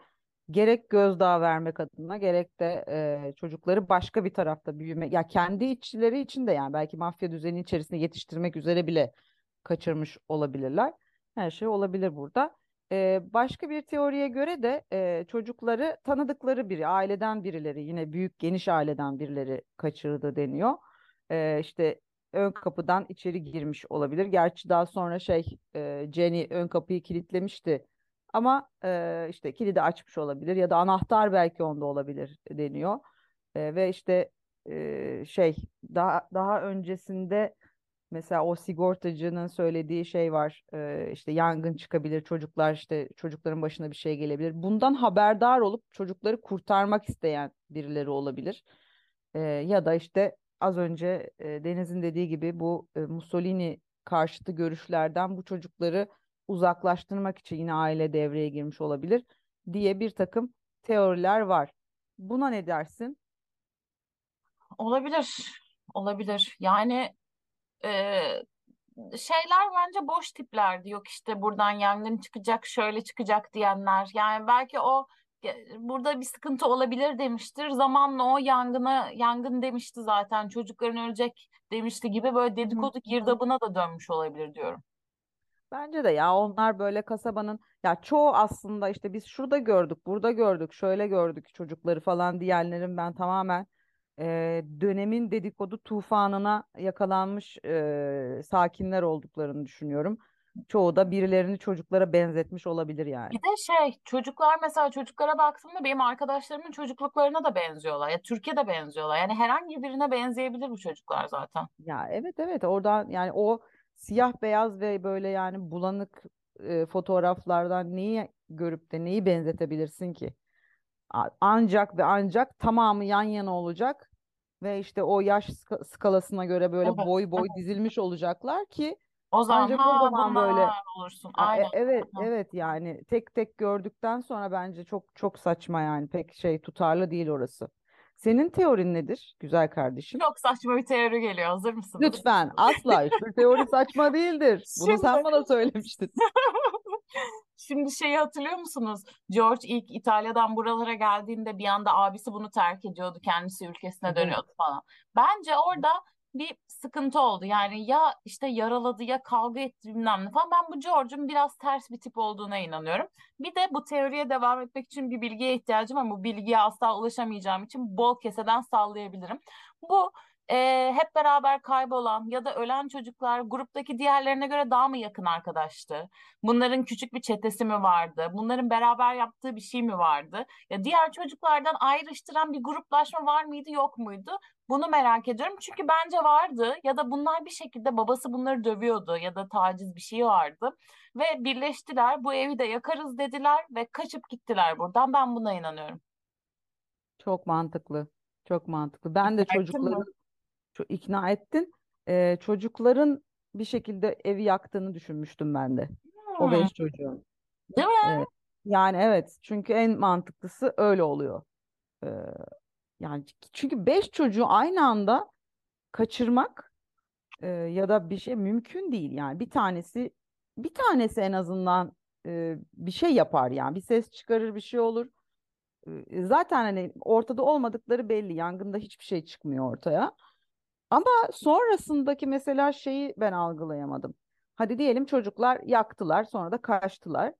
gerek gözdağı vermek adına gerek de e, çocukları başka bir tarafta büyümek. Ya kendi içleri için de yani belki mafya düzeni içerisinde yetiştirmek üzere bile kaçırmış olabilirler. Her şey olabilir burada. E, başka bir teoriye göre de e, çocukları tanıdıkları biri, aileden birileri, yine büyük geniş aileden birileri kaçırdı deniyor. Ee, işte ön kapıdan içeri girmiş olabilir. Gerçi daha sonra şey e, Jennie ön kapıyı kilitlemişti ama e, işte kilidi açmış olabilir ya da anahtar belki onda olabilir deniyor. E, ve işte e, şey daha daha öncesinde Mesela o sigortacının söylediği şey var, ee, işte yangın çıkabilir, çocuklar işte çocukların başına bir şey gelebilir. Bundan haberdar olup çocukları kurtarmak isteyen birileri olabilir. Ee, ya da işte az önce e, Deniz'in dediği gibi bu e, Mussolini karşıtı görüşlerden bu çocukları uzaklaştırmak için yine aile devreye girmiş olabilir diye bir takım teoriler var. Buna ne dersin? Olabilir, olabilir. Yani... Ee, şeyler bence boş tiplerdi, yok işte buradan yangın çıkacak, şöyle çıkacak diyenler. Yani belki o burada bir sıkıntı olabilir demiştir, zamanla o yangına yangın demişti zaten, çocukların ölecek demişti gibi böyle dedikodu girdabına da dönmüş olabilir diyorum. Bence de ya, onlar böyle kasabanın ya çoğu aslında işte biz şurada gördük, burada gördük, şöyle gördük çocukları falan diyenlerin ben tamamen Ee, dönemin dedikodu tufanına yakalanmış e, sakinler olduklarını düşünüyorum. Çoğu da birilerini çocuklara benzetmiş olabilir yani. Bir de şey, çocuklar mesela çocuklara baktığımda benim arkadaşlarımın çocukluklarına da benziyorlar. Ya Türkiye'de benziyorlar. Yani herhangi birine benzeyebilir bu çocuklar zaten. Ya evet evet oradan yani o siyah beyaz ve böyle yani bulanık e, fotoğraflardan neyi görüp de neyi benzetebilirsin ki? Ancak ve ancak tamamı yan yana olacak ve işte o yaş skalasına göre böyle evet, boy boy evet. dizilmiş olacaklar ki o zaman, ancak o zaman böyle olursun. Aynen. Evet evet yani tek tek gördükten sonra bence çok çok saçma yani, pek şey tutarlı değil orası. Senin teorin nedir güzel kardeşim? Çok saçma bir teori geliyor, hazır mısın? Lütfen asla hiçbir teori saçma değildir. Bunu Şimdi... sen bana söylemiştin. Şimdi şeyi hatırlıyor musunuz? George ilk İtalya'dan buralara geldiğinde bir anda abisi bunu terk ediyordu. Kendisi ülkesine dönüyordu falan. Bence orada bir sıkıntı oldu. Yani ya işte yaraladı ya kavga etti bilmem ne falan. Ben bu George'un biraz ters bir tip olduğuna inanıyorum. Bir de bu teoriye devam etmek için bir bilgiye ihtiyacım ama bu bilgiye asla ulaşamayacağım için bol keseden sallayabilirim. Bu e, hep beraber kaybolan ya da ölen çocuklar gruptaki diğerlerine göre daha mı yakın arkadaştı? Bunların küçük bir çetesi mi vardı? Bunların beraber yaptığı bir şey mi vardı? Ya diğer çocuklardan ayrıştıran bir gruplaşma var mıydı, yok muydu? Bunu merak ediyorum çünkü bence vardı ya da bunlar bir şekilde babası bunları dövüyordu ya da taciz bir şey vardı ve birleştiler, bu evi de yakarız dediler ve kaçıp gittiler buradan. Ben buna inanıyorum. Çok mantıklı, çok mantıklı. Ben de çocukların ikna ettin. Ee, çocukların bir şekilde evi yaktığını düşünmüştüm ben de. Hmm. O beş çocuğun. Değil mi? Ee, yani evet, çünkü en mantıklısı öyle oluyor. Ee, yani çünkü beş çocuğu aynı anda kaçırmak e, ya da bir şey mümkün değil yani. Bir tanesi bir tanesi en azından e, bir şey yapar yani, bir ses çıkarır, bir şey olur. E, zaten hani ortada olmadıkları belli. Yangında hiçbir şey çıkmıyor ortaya. Ama sonrasındaki mesela şeyi ben algılayamadım. Hadi diyelim çocuklar yaktılar, sonra da kaçtılar.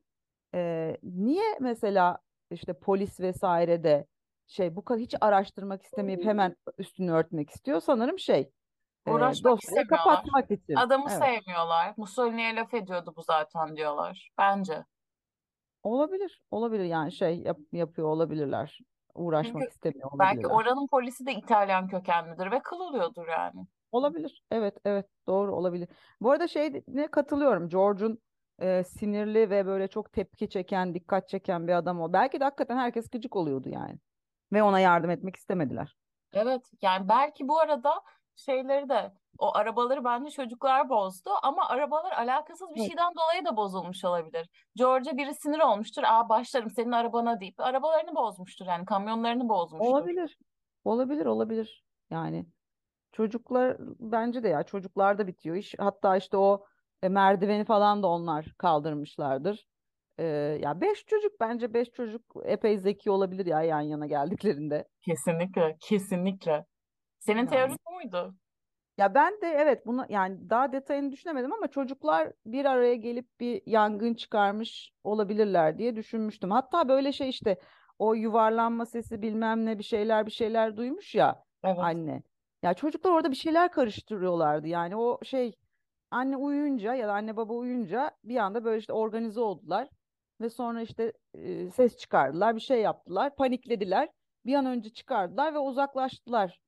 Ee, niye mesela işte polis vesaire de şey bu kadar hiç araştırmak istemeyip hemen üstünü örtmek istiyor? Sanırım şey uğraşmak e, istemiyorlar. Kapatmak için. Adamı evet. sevmiyorlar. Mussolini'ye laf ediyordu bu zaten diyorlar. Bence. Olabilir. Olabilir yani şey yap, yapıyor olabilirler. Uğraşmak Çünkü istemiyor olabilir. Belki oranın polisi de İtalyan kökenlidir ve kıl oluyordur yani. Olabilir. Evet, evet. Doğru olabilir. Bu arada şeyine katılıyorum. George'un e, sinirli ve böyle çok tepki çeken, dikkat çeken bir adam o. Belki de hakikaten herkes gıcık oluyordu yani. Ve ona yardım etmek istemediler. Evet. Yani belki bu arada şeyleri de, o arabaları bence çocuklar bozdu ama arabalar alakasız bir evet. şeyden dolayı da bozulmuş olabilir. George'a biri sinir olmuştur. Aa başlarım senin arabana deyip arabalarını bozmuştur yani, kamyonlarını bozmuştur. Olabilir. Olabilir, olabilir. Yani çocuklar bence de ya çocuklarda bitiyor iş. Hatta işte o e, merdiveni falan da onlar kaldırmışlardır. E, ya beş çocuk bence beş çocuk epey zeki olabilir ya yan yana geldiklerinde. Kesinlikle, kesinlikle. Senin teorin yani. Muydu? Ya ben de evet bunu yani daha detayını düşünemedim ama çocuklar bir araya gelip bir yangın çıkarmış olabilirler diye düşünmüştüm. Hatta böyle şey işte o yuvarlanma sesi bilmem ne bir şeyler bir şeyler duymuş ya evet. anne. Ya çocuklar orada bir şeyler karıştırıyorlardı yani o şey anne uyuyunca ya da anne baba uyuyunca bir anda böyle işte organize oldular ve sonra işte e, ses çıkardılar, bir şey yaptılar, paniklediler, bir an önce çıkardılar ve uzaklaştılar.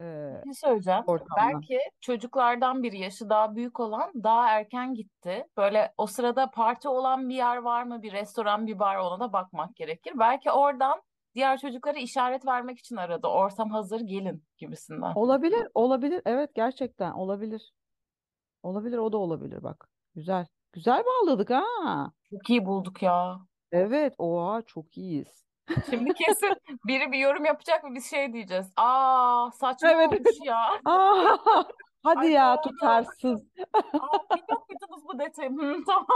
E, ne söyleyeceğim? Ortamdan. Belki çocuklardan biri yaşı daha büyük olan daha erken gitti. Böyle o sırada parti olan bir yer var mı? Bir restoran, bir bar, ona da bakmak gerekir. Belki oradan diğer çocuklara işaret vermek için aradı. Ortam hazır, gelin gibisinden. Olabilir, olabilir. Evet, gerçekten olabilir. Olabilir, o da olabilir bak. Güzel. Güzel bağladık ha. Çok iyi bulduk ya. Evet, oha çok iyiyiz. Şimdi kesin biri bir yorum yapacak mı, biz şey diyeceğiz. Aa saçma evet. olmuş ya. Aa, hadi ay, ya tutarsız. Aa, biliyor muydunuz bu detayı? Hı, tamam.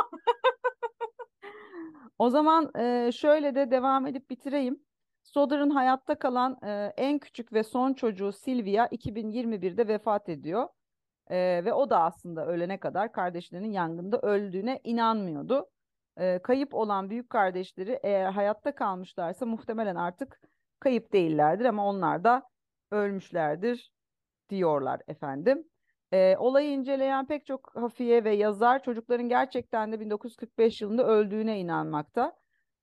O zaman e, şöyle de devam edip bitireyim. Sodder'ın hayatta kalan e, en küçük ve son çocuğu Silvia iki bin yirmi birde vefat ediyor. E, ve o da aslında ölene kadar kardeşlerinin yangında öldüğüne inanmıyordu. E, kayıp olan büyük kardeşleri eğer hayatta kalmışlarsa muhtemelen artık kayıp değillerdir ama onlar da ölmüşlerdir diyorlar efendim. E, olayı inceleyen pek çok hafiye ve yazar çocukların gerçekten de bin dokuz yüz kırk beş yılında öldüğüne inanmakta.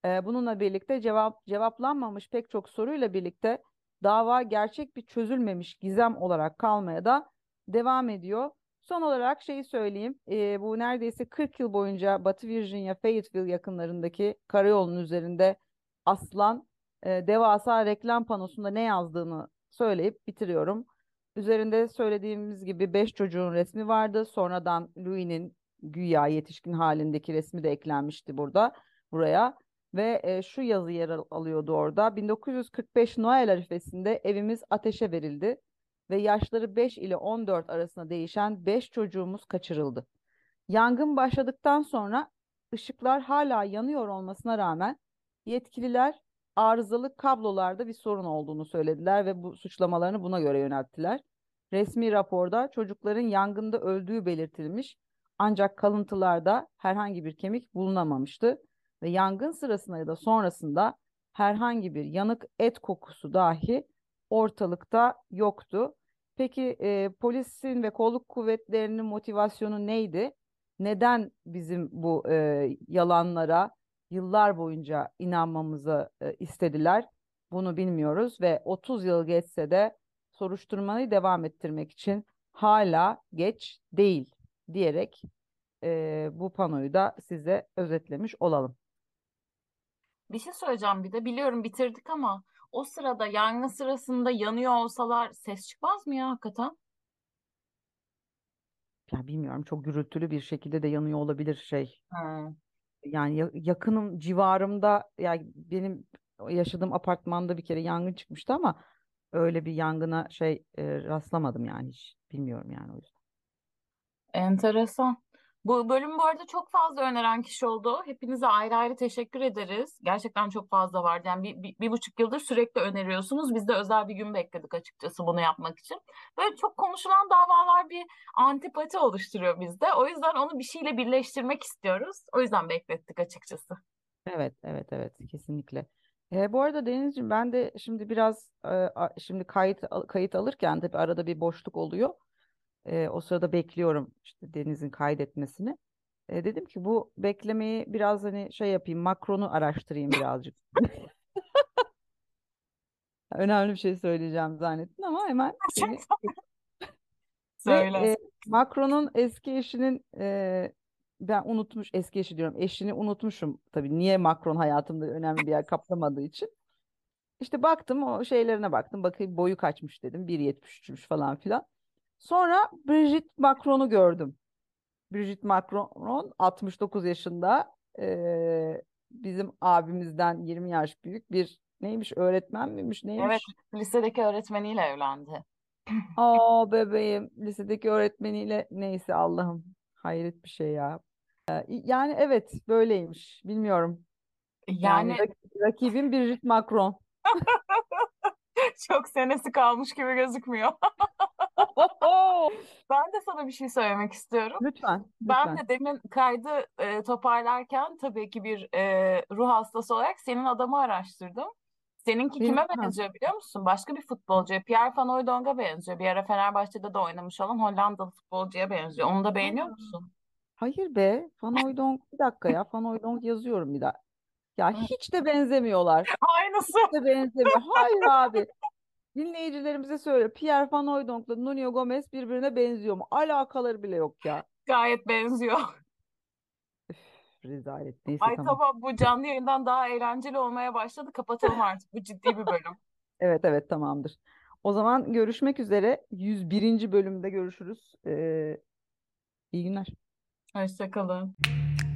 E, bununla birlikte cevap cevaplanmamış pek çok soruyla birlikte dava gerçek bir çözülmemiş gizem olarak kalmaya da devam ediyor. Son olarak şeyi söyleyeyim. E, bu neredeyse kırk yıl boyunca Batı Virginia, Fayetteville yakınlarındaki karayolunun üzerinde aslan e, devasa reklam panosunda ne yazdığını söyleyip bitiriyorum. Üzerinde söylediğimiz gibi beş çocuğun resmi vardı. Sonradan Louis'nin güya yetişkin halindeki resmi de eklenmişti burada buraya. Ve e, şu yazı yer alıyordu orada. bin dokuz yüz kırk beş Noel arifesinde evimiz ateşe verildi. Ve yaşları beş ile on dört arasında değişen beş çocuğumuz kaçırıldı. Yangın başladıktan sonra ışıklar hala yanıyor olmasına rağmen yetkililer arızalı kablolarda bir sorun olduğunu söylediler ve bu suçlamalarını buna göre yönelttiler. Resmi raporda çocukların yangında öldüğü belirtilmiş ancak kalıntılarda herhangi bir kemik bulunamamıştı ve yangın sırasında ya da sonrasında herhangi bir yanık et kokusu dahi ortalıkta yoktu. Peki e, polisin ve kolluk kuvvetlerinin motivasyonu neydi? Neden bizim bu e, yalanlara yıllar boyunca inanmamızı e, istediler? Bunu bilmiyoruz ve otuz yıl geçse de soruşturmayı devam ettirmek için hala geç değil diyerek e, bu panoyu da size özetlemiş olalım. Bir şey söyleyeceğim bir de. Biliyorum bitirdik ama o sırada yangın sırasında yanıyor olsalar ses çıkmaz mı ya hakikaten? Ya bilmiyorum, çok gürültülü bir şekilde de yanıyor olabilir şey. Hmm. Yani yakınım civarımda, yani benim yaşadığım apartmanda bir kere yangın çıkmıştı ama öyle bir yangına şey e, rastlamadım yani hiç. Bilmiyorum yani o yüzden. Enteresan. Bu bölüm bu arada çok fazla öneren kişi oldu. Hepinize ayrı ayrı teşekkür ederiz. Gerçekten çok fazla vardı. Yani bir, bir, bir buçuk yıldır sürekli öneriyorsunuz. Biz de özel bir gün bekledik açıkçası bunu yapmak için. Böyle çok konuşulan davalar bir antipati oluşturuyor bizde. O yüzden onu bir şeyle birleştirmek istiyoruz. O yüzden beklettik açıkçası. Evet, evet, evet. Kesinlikle. E, bu arada Denizciğim ben de şimdi biraz e, şimdi kayıt kayıt alırken tabii arada bir boşluk oluyor. E, o sırada bekliyorum işte Deniz'in kaydetmesini. E, dedim ki bu beklemeyi biraz hani şey yapayım, Macron'u araştırayım birazcık. Önemli bir şey söyleyeceğim zannettim ama hemen. E, Söyle. E, Macron'un eski eşinin e, ben unutmuş eski eşi diyorum eşini unutmuşum tabii, niye Macron hayatımda önemli bir yer kaplamadığı için. İşte baktım o şeylerine baktım bakayım boyu kaçmış dedim bir yetmiş üçmüş falan filan. Sonra Brigitte Macron'u gördüm. Brigitte Macron altmış dokuz yaşında, e, bizim abimizden yirmi yaş büyük bir neymiş, öğretmen miymiş neymiş? Evet, lisedeki öğretmeniyle evlendi. Aa bebeğim, lisedeki öğretmeniyle, neyse Allah'ım hayret bir şey ya. E, yani evet böyleymiş, bilmiyorum. Yani, yani rakibim Brigitte Macron. Çok senesi kalmış gibi gözükmüyor. Ben de sana bir şey söylemek istiyorum. Lütfen. lütfen. Ben de demin kaydı e, toparlarken tabii ki bir e, ruh hastası olarak senin adamı araştırdım. Seninki kime Bilmiyorum. benziyor biliyor musun? Başka bir futbolcuya. Pierre van Hooijdonk'a benziyor. Bir ara Fenerbahçe'de de oynamış olan Hollandalı futbolcuya benziyor. Onu da beğeniyor musun? Hayır be. Van Hooijdonk bir dakika ya. Van Hooijdonk yazıyorum bir daha. Ya hiç de benzemiyorlar. Aynısı. Hiç de benzemiyor. Hayır abi. Dinleyicilerimize söyle, Pierre van Hooijdonk'la Nuno Gomes birbirine benziyor mu? Alakaları bile yok ya. Gayet benziyor. Üf, rezalet. Neyse, Ay tamam. tamam bu canlı yayından daha eğlenceli olmaya başladı. Kapatalım artık, bu ciddi bir bölüm. Evet evet, tamamdır. O zaman görüşmek üzere. yüz birinci bölümde görüşürüz. Ee, iyi günler. Hoşçakalın.